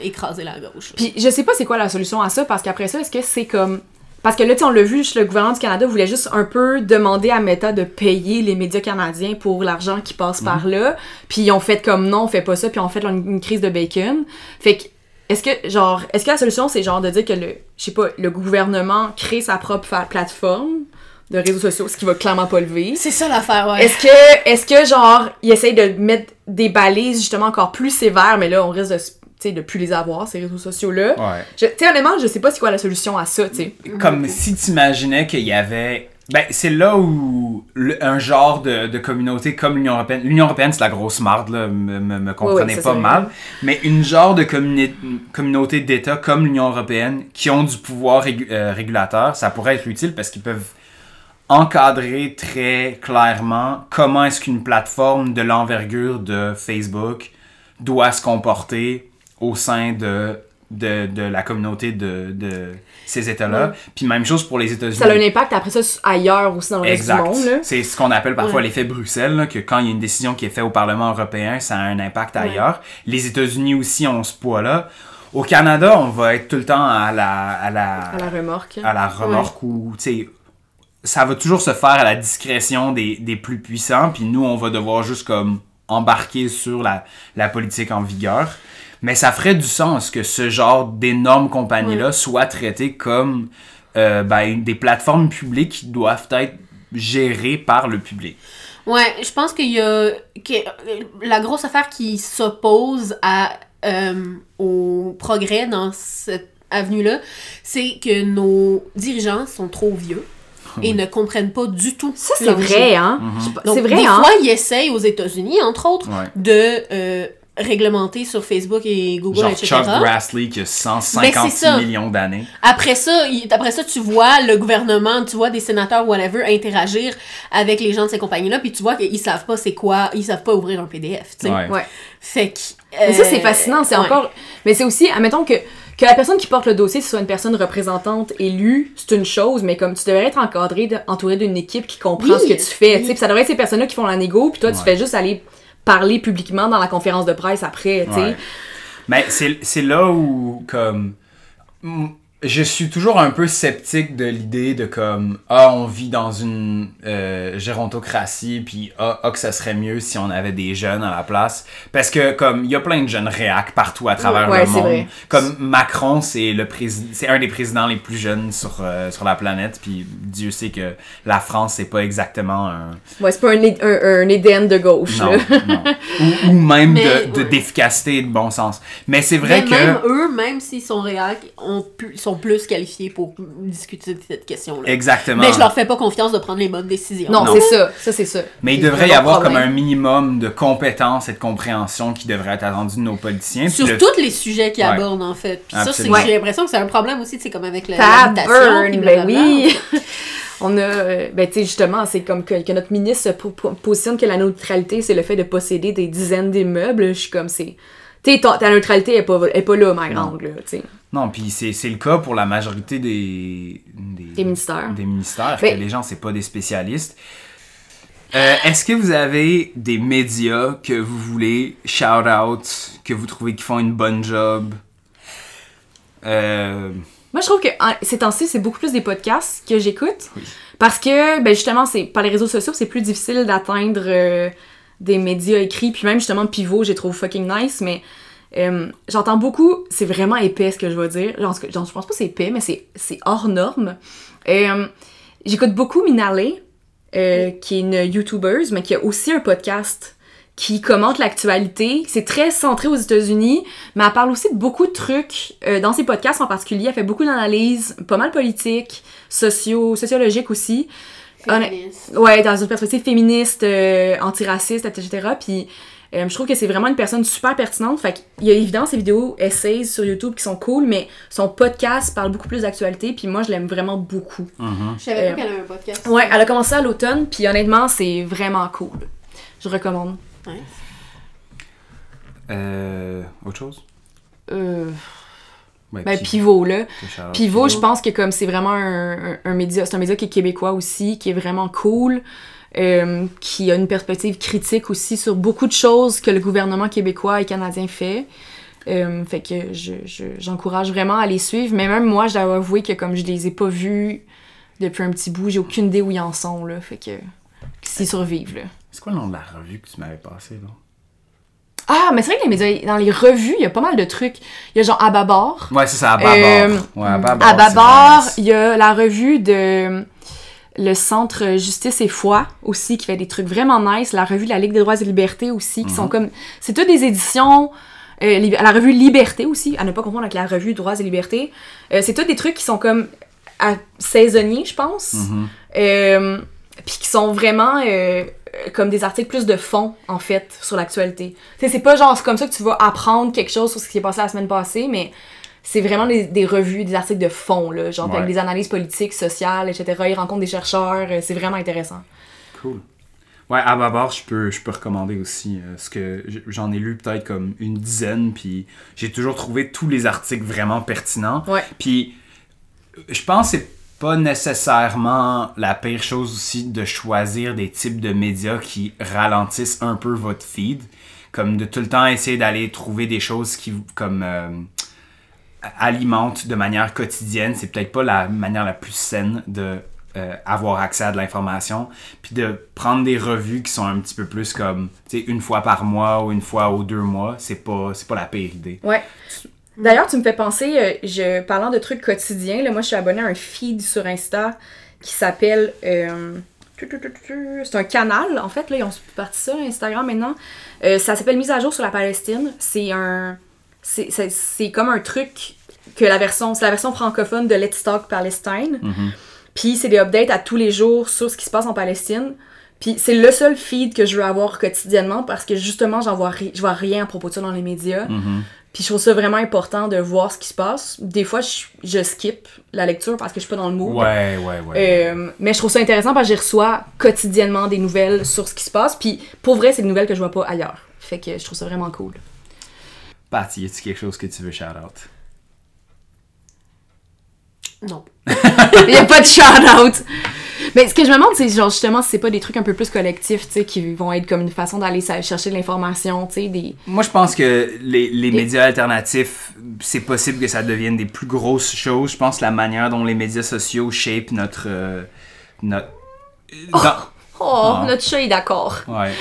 écraser la gauche. Puis je sais pas c'est quoi la solution à ça, parce qu'après ça, est-ce que c'est comme... Parce que là, on l'a vu, le gouvernement du Canada voulait juste un peu demander à Meta de payer les médias canadiens pour l'argent qui passe mmh. par là. Puis ils ont fait comme non, on fait pas ça, puis on fait une crise de bacon. Fait que, est-ce que, genre, est-ce que la solution, c'est genre de dire que le, je sais pas, le gouvernement crée sa propre fa- plateforme de réseaux sociaux, ce qui va clairement pas lever? C'est ça l'affaire, ouais. Est-ce que, est-ce que genre, ils essayent de mettre des balises justement encore plus sévères, mais là, on risque de de plus les avoir, ces réseaux sociaux-là. Ouais. Tu sais, honnêtement, je sais pas c'est quoi la solution à ça, tu sais. Comme si t'imaginais qu'il y avait... Ben, c'est là où le, un genre de, de communauté comme l'Union Européenne... L'Union Européenne, c'est la grosse marde, là, me, me, me comprenez oui, oui, pas mal. Mais une genre de communi- communauté d'États comme l'Union Européenne qui ont du pouvoir rég- euh, régulateur, ça pourrait être utile parce qu'ils peuvent encadrer très clairement comment est-ce qu'une plateforme de l'envergure de Facebook doit se comporter au sein de, de, de la communauté de, de ces États-là. Ouais. Puis même chose pour les États-Unis. Ça a un impact après ça ailleurs aussi dans le exact. Reste du monde. Là. C'est ce qu'on appelle parfois ouais. l'effet Bruxelles, là, que quand il y a une décision qui est faite au Parlement européen, ça a un impact ailleurs. Ouais. Les États-Unis aussi ont ce poids-là. Au Canada, on va être tout le temps à la... À la, à la remorque. À la remorque ouais. où, tu sais... Ça va toujours se faire à la discrétion des, des plus puissants, puis nous, on va devoir juste comme embarquer sur la, la politique en vigueur. Mais ça ferait du sens que ce genre d'énormes compagnies-là soient traitées comme euh, ben, des plateformes publiques qui doivent être gérées par le public. Ouais, je pense qu'il y a que la grosse affaire qui s'oppose à, euh, au progrès dans cette avenue-là, c'est que nos dirigeants sont trop vieux. Et oui. ne comprennent pas du tout. Ça, c'est vrai, hein? Mm-hmm. Donc, c'est vrai, des hein? fois, ils essayent aux États-Unis, entre autres, ouais. de euh, réglementer sur Facebook et Google, genre et cetera. Chuck Grassley qui a cent cinquante ben, millions d'années. Après ça, il, après ça, tu vois le gouvernement, tu vois des sénateurs, whatever, interagir avec les gens de ces compagnies-là, puis tu vois qu'ils savent pas c'est quoi, ils savent pas ouvrir un P D F, tu sais. Ouais. ouais. Fait que... Euh, mais ça, c'est fascinant, c'est ouais. encore... Mais c'est aussi, admettons que... Que la personne qui porte le dossier, ce soit une personne représentante, élue, c'est une chose, mais comme tu devrais être encadré, de, entouré d'une équipe qui comprend oui, ce que tu fais. Oui. Puis ça devrait être ces personnes-là qui font la négo, puis toi, ouais. tu fais juste aller parler publiquement dans la conférence de presse après. Ouais. Mais c'est, c'est là où, comme... Je suis toujours un peu sceptique de l'idée de comme ah on vit dans une euh, gérontocratie puis ah, ah que ça serait mieux si on avait des jeunes à la place, parce que comme il y a plein de jeunes réacs partout à travers ouais, le monde vrai. Comme Macron c'est le président c'est un des présidents les plus jeunes sur euh, sur la planète, puis Dieu sait que la France c'est pas exactement un ouais c'est pas un un, un Éden de gauche non, non. Ou, ou même mais, de, de ouais. d'efficacité et de bon sens, mais c'est vrai mais que même eux même s'ils sont réacs ont pu sont plus qualifiés pour discuter de cette question-là. Exactement. Mais je leur fais pas confiance de prendre les bonnes décisions. Non, non. c'est ça. Ça, c'est ça. Mais il devrait y avoir problème. Comme un minimum de compétences et de compréhension qui devrait être attendu de nos politiciens. Sur le... tous les sujets qu'ils ouais. abordent, en fait. Puis absolument. Ça, c'est que j'ai l'impression que c'est un problème aussi, tu sais, comme avec la l'habitation. Ben oui! On a... Ben, tu sais, justement, c'est comme que, que notre ministre positionne que la neutralité, c'est le fait de posséder des dizaines d'immeubles. Je suis comme, c'est... Tu sais, ta, ta neutralité est pas, est pas là, ma grande, là, tu sais. Non, puis c'est, c'est le cas pour la majorité des... Des, des ministères. Des ministères, mais... que les gens, c'est pas des spécialistes. Euh, est-ce que vous avez des médias que vous voulez shout-out, que vous trouvez qui font une bonne job? Euh... Moi, je trouve que en, ces temps-ci, c'est beaucoup plus des podcasts que j'écoute. Oui. Parce que, ben justement, c'est, par les réseaux sociaux, c'est plus difficile d'atteindre euh, des médias écrits. Puis même, justement, Pivot, j'ai trouvé fucking nice, mais... Euh, j'entends beaucoup, c'est vraiment épais ce que je veux dire, genre, genre je pense pas que c'est épais, mais c'est, c'est hors norme. Euh, j'écoute beaucoup Minale, euh, qui est une YouTubeuse, mais qui a aussi un podcast qui commente l'actualité. C'est très centré aux États-Unis, mais elle parle aussi de beaucoup de trucs. Euh, dans ses podcasts en particulier, elle fait beaucoup d'analyses, pas mal politiques, socio, sociologiques aussi. Féministe. On, ouais, dans une perspective féministe, euh, antiraciste, et cetera. Puis... Euh, je trouve que c'est vraiment une personne super pertinente. Fait qu'il y a évidemment ses vidéos essays sur YouTube qui sont cool, mais son podcast parle beaucoup plus d'actualité, puis moi je l'aime vraiment beaucoup. Mm-hmm. Je savais pas qu'elle avait un podcast. Ouais, elle a commencé à l'automne, puis honnêtement c'est vraiment cool. Je recommande. Ouais. Euh, autre chose? Euh... Ouais, ben Pivot, là. Pivot, Pivot, je pense que comme c'est vraiment un, un, un média, c'est un média qui est québécois aussi, qui est vraiment cool. Euh, qui a une perspective critique aussi sur beaucoup de choses que le gouvernement québécois et canadien fait. Euh, fait que je, je, j'encourage vraiment à les suivre. Mais même moi, je dois avouer que comme je les ai pas vus depuis un petit bout, j'ai aucune idée où ils en sont, là. Fait que s'ils survivent, là. C'est quoi le nom de la revue que tu m'avais passée, là? Ah, mais c'est vrai que les médias, dans les revues, il y a pas mal de trucs. Il y a genre À Bâbord. Ouais, c'est ça, À Bâbord. Euh, ouais, À Bâbord. À Bâbord, il y a la revue de... Le Centre Justice et Foi aussi, qui fait des trucs vraiment nice. La revue de la Ligue des droits et libertés aussi, qui mm-hmm. sont comme... C'est toutes des éditions... Euh, li... La revue Liberté aussi, à ne pas confondre avec la revue Droits et libertés. Euh, c'est toutes des trucs qui sont comme à... saisonniers, je pense. Mm-hmm. Euh, puis qui sont vraiment euh, comme des articles plus de fond, en fait, sur l'actualité. T'sais, c'est pas genre c'est comme ça que tu vas apprendre quelque chose sur ce qui s'est passé la semaine passée, mais... C'est vraiment des, des revues, des articles de fond, là, genre ouais. avec des analyses politiques, sociales, et cetera. Ils rencontrent des chercheurs, c'est vraiment intéressant. Cool. Ouais, à Bâbord, je peux, je peux recommander aussi. Euh, parce que j'en ai lu peut-être comme une dizaine, puis j'ai toujours trouvé tous les articles vraiment pertinents. Ouais. Puis je pense que c'est pas nécessairement la pire chose aussi de choisir des types de médias qui ralentissent un peu votre feed. Comme de tout le temps essayer d'aller trouver des choses qui comme euh, alimentent de manière quotidienne. C'est peut-être pas la manière la plus saine de... Euh, avoir accès à de l'information, puis de prendre des revues qui sont un petit peu plus comme, tu sais, une fois par mois ou une fois aux deux mois, c'est pas, c'est pas la pire idée. Ouais. D'ailleurs, tu me fais penser, euh, je, parlant de trucs quotidiens, là, moi je suis abonnée à un feed sur Insta qui s'appelle... Euh... C'est un canal, en fait, là, ils ont parti ça, Instagram maintenant. Euh, ça s'appelle « Mise à jour sur la Palestine ». C'est un... C'est, c'est, c'est comme un truc que la version... C'est la version francophone de « Let's Talk Palestine mm-hmm. ». Puis c'est des updates à tous les jours sur ce qui se passe en Palestine. Puis c'est le seul feed que je veux avoir quotidiennement parce que justement, j'en vois ri- je vois rien à propos de ça dans les médias. Mm-hmm. Puis je trouve ça vraiment important de voir ce qui se passe. Des fois, je, je skip la lecture parce que je suis pas dans le mood. Ouais, ouais, ouais. Euh, mais je trouve ça intéressant parce que j'y reçois quotidiennement des nouvelles sur ce qui se passe. Puis pour vrai, c'est des nouvelles que je vois pas ailleurs. Fait que je trouve ça vraiment cool. Pat, y a-t-il quelque chose que tu veux shout-out? Non. Il n'y a pas de shout-out. Mais ce que je me demande, c'est genre justement si c'est pas des trucs un peu plus collectifs, tu sais, qui vont être comme une façon d'aller chercher de l'information, tu sais, des... Moi, je pense que les, les des... médias alternatifs, c'est possible que ça devienne des plus grosses choses. Je pense que la manière dont les médias sociaux shape notre... Euh, notre... Oh! Dans... oh, oh, notre chat est d'accord. Ouais.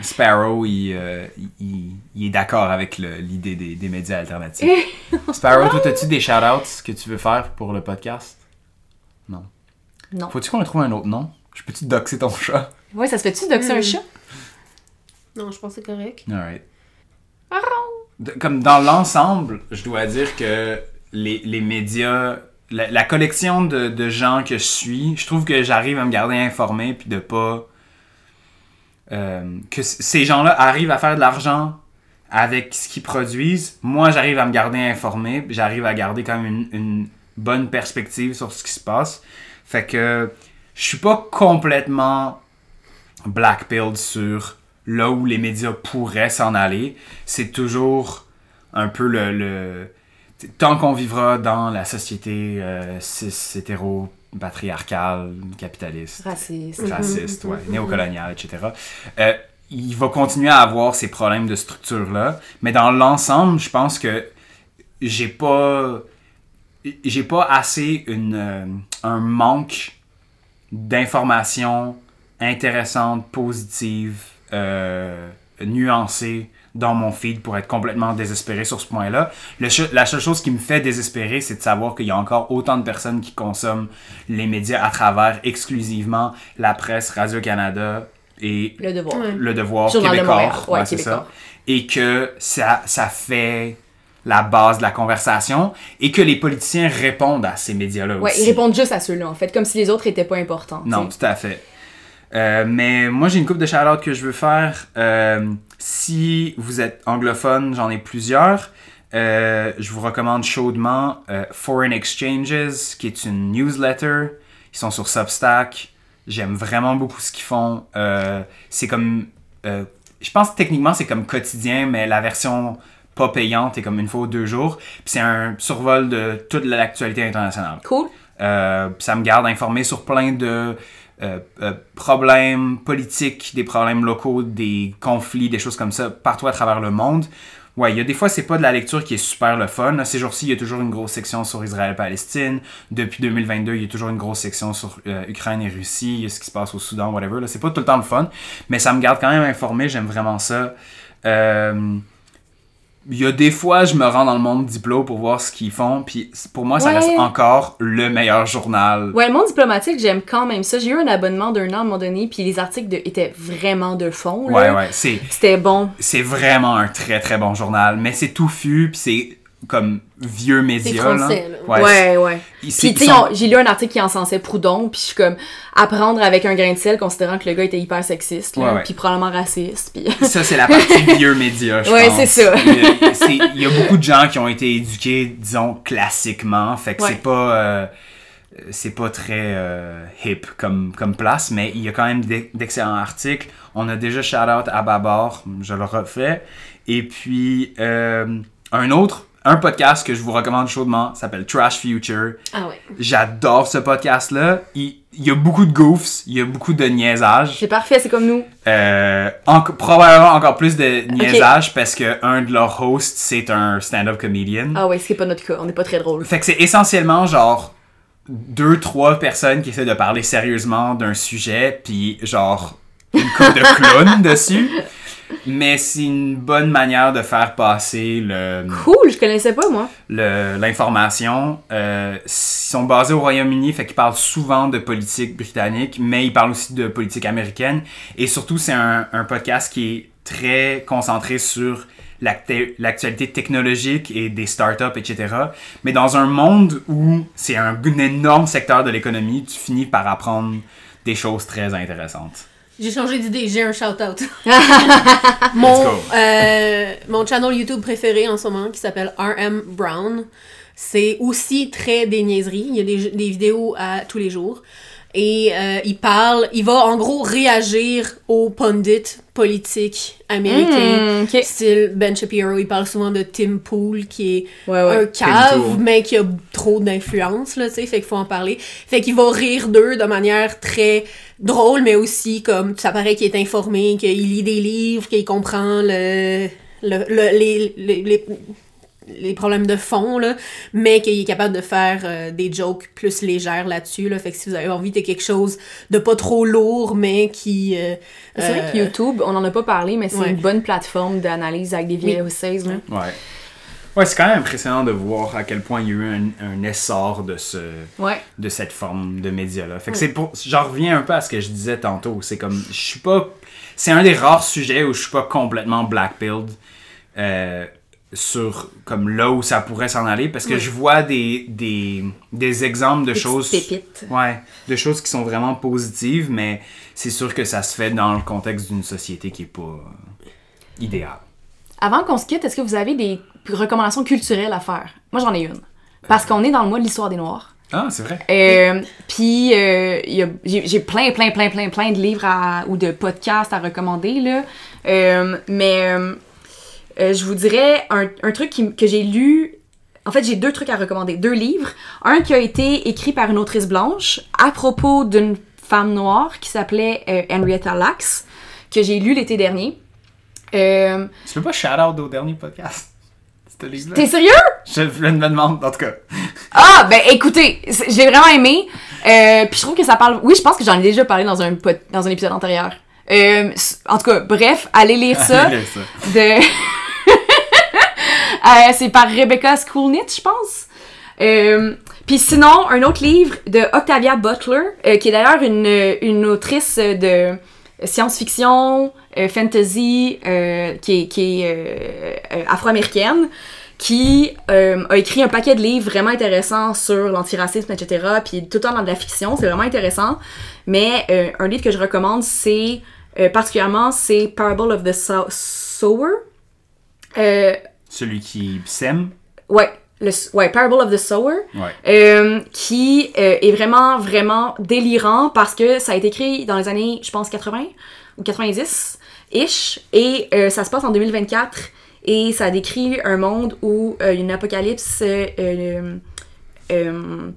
Sparrow, il, euh, il, il est d'accord avec le, l'idée des, des médias alternatifs. Sparrow, toi, as-tu des shout-outs que tu veux faire pour le podcast? Non. Non. Faut-tu qu'on trouve un autre nom? Je peux-tu doxer ton chat? Ouais, ça se fait-tu doxer mmh. un chat? Non, je pense que c'est correct. All right. De, comme dans l'ensemble, je dois dire que les, les médias... La, la collection de, de gens que je suis, je trouve que j'arrive à me garder informé puis de pas... Euh, que c- ces gens-là arrivent à faire de l'argent avec ce qu'ils produisent. Moi, j'arrive à me garder informé, j'arrive à garder quand même une, une bonne perspective sur ce qui se passe. Fait que je suis pas complètement blackpilled sur là où les médias pourraient s'en aller. C'est toujours un peu le... le... Tant qu'on vivra dans la société euh, cis, hétéro, patriarcale, capitaliste, raciste, raciste, ouais, néocoloniale, et cetera. Euh, il va continuer à avoir ces problèmes de structure-là, mais dans l'ensemble, je pense que j'ai pas, j'ai pas assez une, un manque d'informations intéressantes, positives, euh, nuancées dans mon feed pour être complètement désespéré sur ce point-là. Le, la seule chose qui me fait désespérer, c'est de savoir qu'il y a encore autant de personnes qui consomment les médias à travers exclusivement La Presse, Radio-Canada et... Le Devoir. Ouais. Le Devoir, Journal Québecor. De Montréal. Ouais, ouais, c'est Québecor. Ça. Et que ça, ça fait la base de la conversation et que les politiciens répondent à ces médias-là ouais, aussi. Ouais, ils répondent juste à ceux-là, en fait, comme si les autres n'étaient pas importants. Non, t'sais. Tout à fait. Euh, mais moi, j'ai une couple de shout-out que je veux faire. Euh, si vous êtes anglophone, j'en ai plusieurs. Euh, je vous recommande chaudement euh, Foreign Exchanges, qui est une newsletter. Ils sont sur Substack. J'aime vraiment beaucoup ce qu'ils font. Euh, c'est comme... Euh, je pense que techniquement, c'est comme quotidien, mais la version pas payante est comme une fois ou deux jours. Puis c'est un survol de toute l'actualité internationale. Cool. Euh, ça me garde informé sur plein de... Euh, euh, problèmes politiques, des problèmes locaux, des conflits, des choses comme ça, partout à travers le monde. Ouais, il y a des fois, c'est pas de la lecture qui est super le fun. Là, ces jours-ci, il y a toujours une grosse section sur Israël-Palestine. Depuis deux mille vingt-deux, il y a toujours une grosse section sur euh, Ukraine et Russie. Il y a ce qui se passe au Soudan, whatever. Là, c'est pas tout le temps le fun, mais ça me garde quand même informé. J'aime vraiment ça. Euh... Il y a des fois, je me rends dans le Monde Diplo pour voir ce qu'ils font, puis pour moi, ça ouais. reste encore le meilleur journal. Ouais, le Monde Diplomatique, j'aime quand même ça. J'ai eu un abonnement d'un an à un moment donné, puis les articles de... étaient vraiment de fond. Là. Ouais, ouais, c'est... C'était bon. C'est vraiment un très, très bon journal, mais c'est touffu, puis c'est comme vieux médias. C'est français, là. Là. Ouais, ouais. ouais. Puis, tu sais, sont... j'ai lu un article qui encensait Proudhon, puis je suis comme, apprendre avec un grain de sel, considérant que le gars était hyper sexiste, puis ouais. probablement raciste. Pis... Ça, c'est la partie vieux médias, je ouais, pense. Ouais, c'est ça. Il y a beaucoup de gens qui ont été éduqués, disons, classiquement, fait que ouais. c'est pas... Euh, c'est pas très euh, hip comme, comme place, mais il y a quand même d'excellents articles. On a déjà shout-out à Bâbord, je le refais. Et puis, euh, un autre, un podcast que je vous recommande chaudement, s'appelle Trash Future. Ah ouais. J'adore ce podcast-là. Il, il y a beaucoup de goofs, il y a beaucoup de niaisages. C'est parfait, c'est comme nous. Euh, en, probablement encore plus de niaisages, okay, parce que un de leurs hosts, c'est un stand-up comedian. Ah ouais, ce qui n'est pas notre cas, on n'est pas très drôle. Fait que c'est essentiellement genre deux, trois personnes qui essaient de parler sérieusement d'un sujet, puis genre une coupe de clown dessus. Mais c'est une bonne manière de faire passer le... Cool, je connaissais pas, moi. Le, l'information. Euh, ils sont basés au Royaume-Uni, fait qu'ils parlent souvent de politique britannique, mais ils parlent aussi de politique américaine. Et surtout, c'est un, un podcast qui est très concentré sur l'actualité technologique et des startups, et cetera. Mais dans un monde où c'est un, un énorme secteur de l'économie, tu finis par apprendre des choses très intéressantes. J'ai changé d'idée, j'ai un shout-out. mon, euh, mon channel YouTube préféré en ce moment, qui s'appelle R M Brown, c'est aussi très des niaiseries. Il y a des, des vidéos à tous les jours. Et euh, il parle, il va en gros réagir aux pundits politiques américains. Mmh, okay. Style Ben Shapiro, il parle souvent de Tim Pool, qui est ouais, ouais. un cave, mais qui a trop d'influence, là, tu sais, fait qu'il faut en parler. Fait qu'il va rire d'eux de manière très drôle, mais aussi comme, ça paraît qu'il est informé, qu'il lit des livres, qu'il comprend le, le, le les... les, les les problèmes de fond, là, mais qu'il est capable de faire euh, des jokes plus légères là-dessus, là, fait que si vous avez envie de quelque chose de pas trop lourd, mais qui... Euh, c'est euh... vrai que YouTube, on en a pas parlé, mais c'est ouais. une bonne plateforme d'analyse avec des vidéos seize, oui. Ouais. Ouais, c'est quand même impressionnant de voir à quel point il y a eu un, un essor de, ce, ouais. de cette forme de média-là. Fait que ouais. c'est pour... J'en reviens un peu à ce que je disais tantôt, c'est comme, je suis pas... C'est un des rares sujets où je suis pas complètement blackpilled, euh... sur comme là où ça pourrait s'en aller, parce que oui. je vois des des des exemples de des choses pépites. Ouais, de choses qui sont vraiment positives, mais c'est sûr que ça se fait dans le contexte d'une société qui est pas euh, idéale. Avant qu'on se quitte, est-ce que vous avez des recommandations culturelles à faire? Moi j'en ai une. Parce qu'on est dans le mois de l'histoire des Noirs. Ah, c'est vrai. Euh, puis euh, y a, j'ai, j'ai plein plein plein plein plein de livres à, ou de podcasts à recommander là. Euh, mais euh, Euh, je vous dirais un, un truc qui, que j'ai lu... En fait, j'ai deux trucs à recommander, deux livres. Un qui a été écrit par une autrice blanche à propos d'une femme noire qui s'appelait euh, Henrietta Lacks, que j'ai lu l'été dernier. Euh... Tu peux pas shout-out au dernier podcast? Livre-là. T'es sérieux? Je, je me demande, en tout cas. Ah, ben écoutez, j'ai vraiment aimé. Euh, Puis je trouve que ça parle... Oui, je pense que j'en ai déjà parlé dans un, pot... dans un épisode antérieur. Euh, en tout cas, bref, allez lire ça. Allez lire ça. De... Euh, c'est par Rebecca Schoolnit, je pense. Euh, Puis sinon, un autre livre de Octavia Butler, euh, qui est d'ailleurs une, une autrice de science-fiction, euh, fantasy, euh, qui est, qui est euh, afro-américaine, qui euh, a écrit un paquet de livres vraiment intéressants sur l'antiracisme, et cetera. Puis tout le temps dans de la fiction, c'est vraiment intéressant. Mais euh, un livre que je recommande, c'est euh, particulièrement, c'est Parable of the so- Sower. Euh... Celui qui sème. Ouais, le, ouais, Parable of the Sower. Ouais. Euh, qui euh, est vraiment, vraiment délirant parce que ça a été écrit dans les années, je pense, quatre-vingts ou quatre-vingt-dix-ish. Et euh, ça se passe en deux mille vingt-quatre. Et ça décrit un monde où euh, une apocalypse... Euh, euh, euh,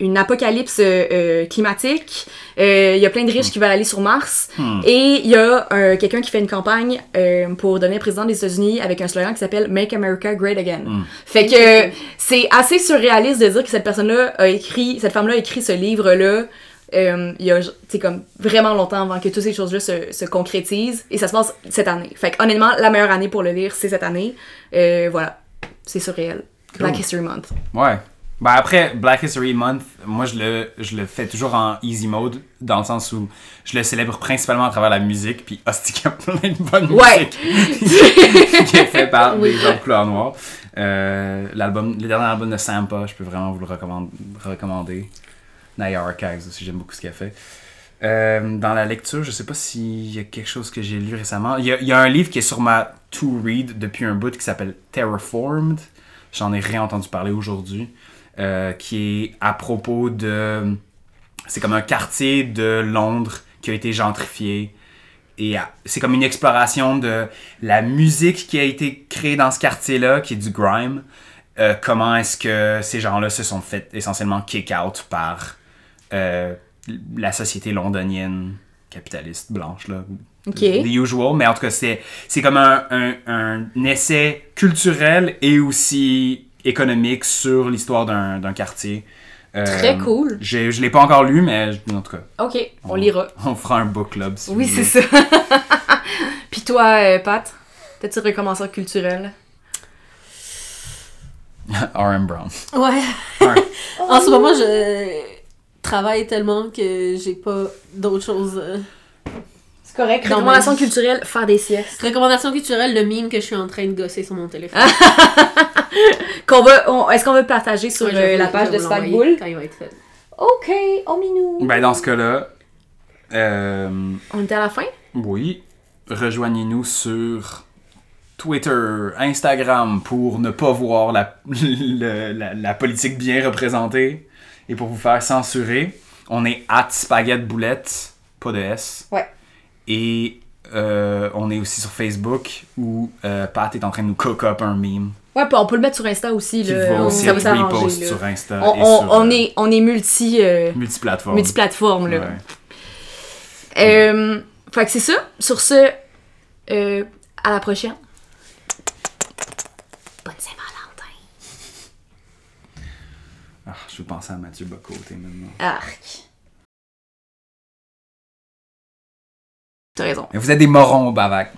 une apocalypse euh, climatique. Il euh, y a plein de riches qui veulent aller sur Mars. Hmm. Et il y a euh, quelqu'un qui fait une campagne euh, pour devenir président des États-Unis avec un slogan qui s'appelle « Make America Great Again hmm. ». Fait que c'est assez surréaliste de dire que cette personne-là a écrit, cette femme-là a écrit ce livre-là il euh, y a comme vraiment longtemps avant que toutes ces choses-là se, se concrétisent. Et ça se passe cette année. Fait que honnêtement, la meilleure année pour le lire, c'est cette année. Euh, voilà. C'est surréel. Cool. Black History Month. Ouais. Ben après, Black History Month, moi je le, je le fais toujours en easy mode, dans le sens où je le célèbre principalement à travers la musique, puis hostie qu'il y a plein de bonne ouais. musique qui est faite par oui. des gens de couleur noire. Euh, l'album, le dernier album de Sampa, je peux vraiment vous le recommande, recommander. Naya Archives aussi, j'aime beaucoup ce qu'elle fait. Euh, dans la lecture, je sais pas s'il y a quelque chose que j'ai lu récemment. Il y a, il y a un livre qui est sur ma to-read depuis un bout qui s'appelle Terraformed. J'en ai réentendu parler aujourd'hui. euh, qui est à propos de... C'est comme un quartier de Londres qui a été gentrifié. Et c'est comme une exploration de la musique qui a été créée dans ce quartier-là, qui est du grime. Euh, comment est-ce que ces gens-là se sont fait essentiellement kick-out par euh, la société londonienne capitaliste blanche, là. Okay. The usual. Mais en tout cas, c'est, c'est comme un, un, un essai culturel et aussi économique sur l'histoire d'un, d'un quartier. Euh, Très cool. J'ai, je ne l'ai pas encore lu, mais en tout cas. OK, on, on lira. On fera un book club. Si oui, c'est ça. Puis toi, euh, Pat, t'as-tu recommencé culturel? R M. Brown. Ouais. R. En ce moment, je travaille tellement que j'ai pas d'autres choses. C'est correct. Recommandation culturelle, faire des siestes. Recommandation culturelle, le meme que je suis en train de gosser sur mon téléphone. Qu'on va, on, est-ce qu'on veut partager sur ouais, euh, la page de Spagboul? Quand il va être fait. OK, oh minou! Ben dans ce cas-là... Euh, on était à la fin? Oui. Rejoignez-nous sur Twitter, Instagram pour ne pas voir la, le, la, la politique bien représentée et pour vous faire censurer. On est at Spaghette Boulette, pas de S. Ouais. Et euh, on est aussi sur Facebook où euh, Pat est en train de nous cook up un meme. Ouais, on peut le mettre sur Insta aussi. Là. Va on, aussi ça va s'arranger. Sur Insta on, et on, sur, on, euh, est, on est multi... Euh, multiplateforme. Multiplateforme, là. Ouais. Euh, ouais. Fait que c'est ça. Sur ce, euh, à la prochaine. Bonne Saint-Valentin. Ah, je veux penser à Mathieu Bock-Côté maintenant. Arc. T'as raison. Mais vous êtes des morons au bavac.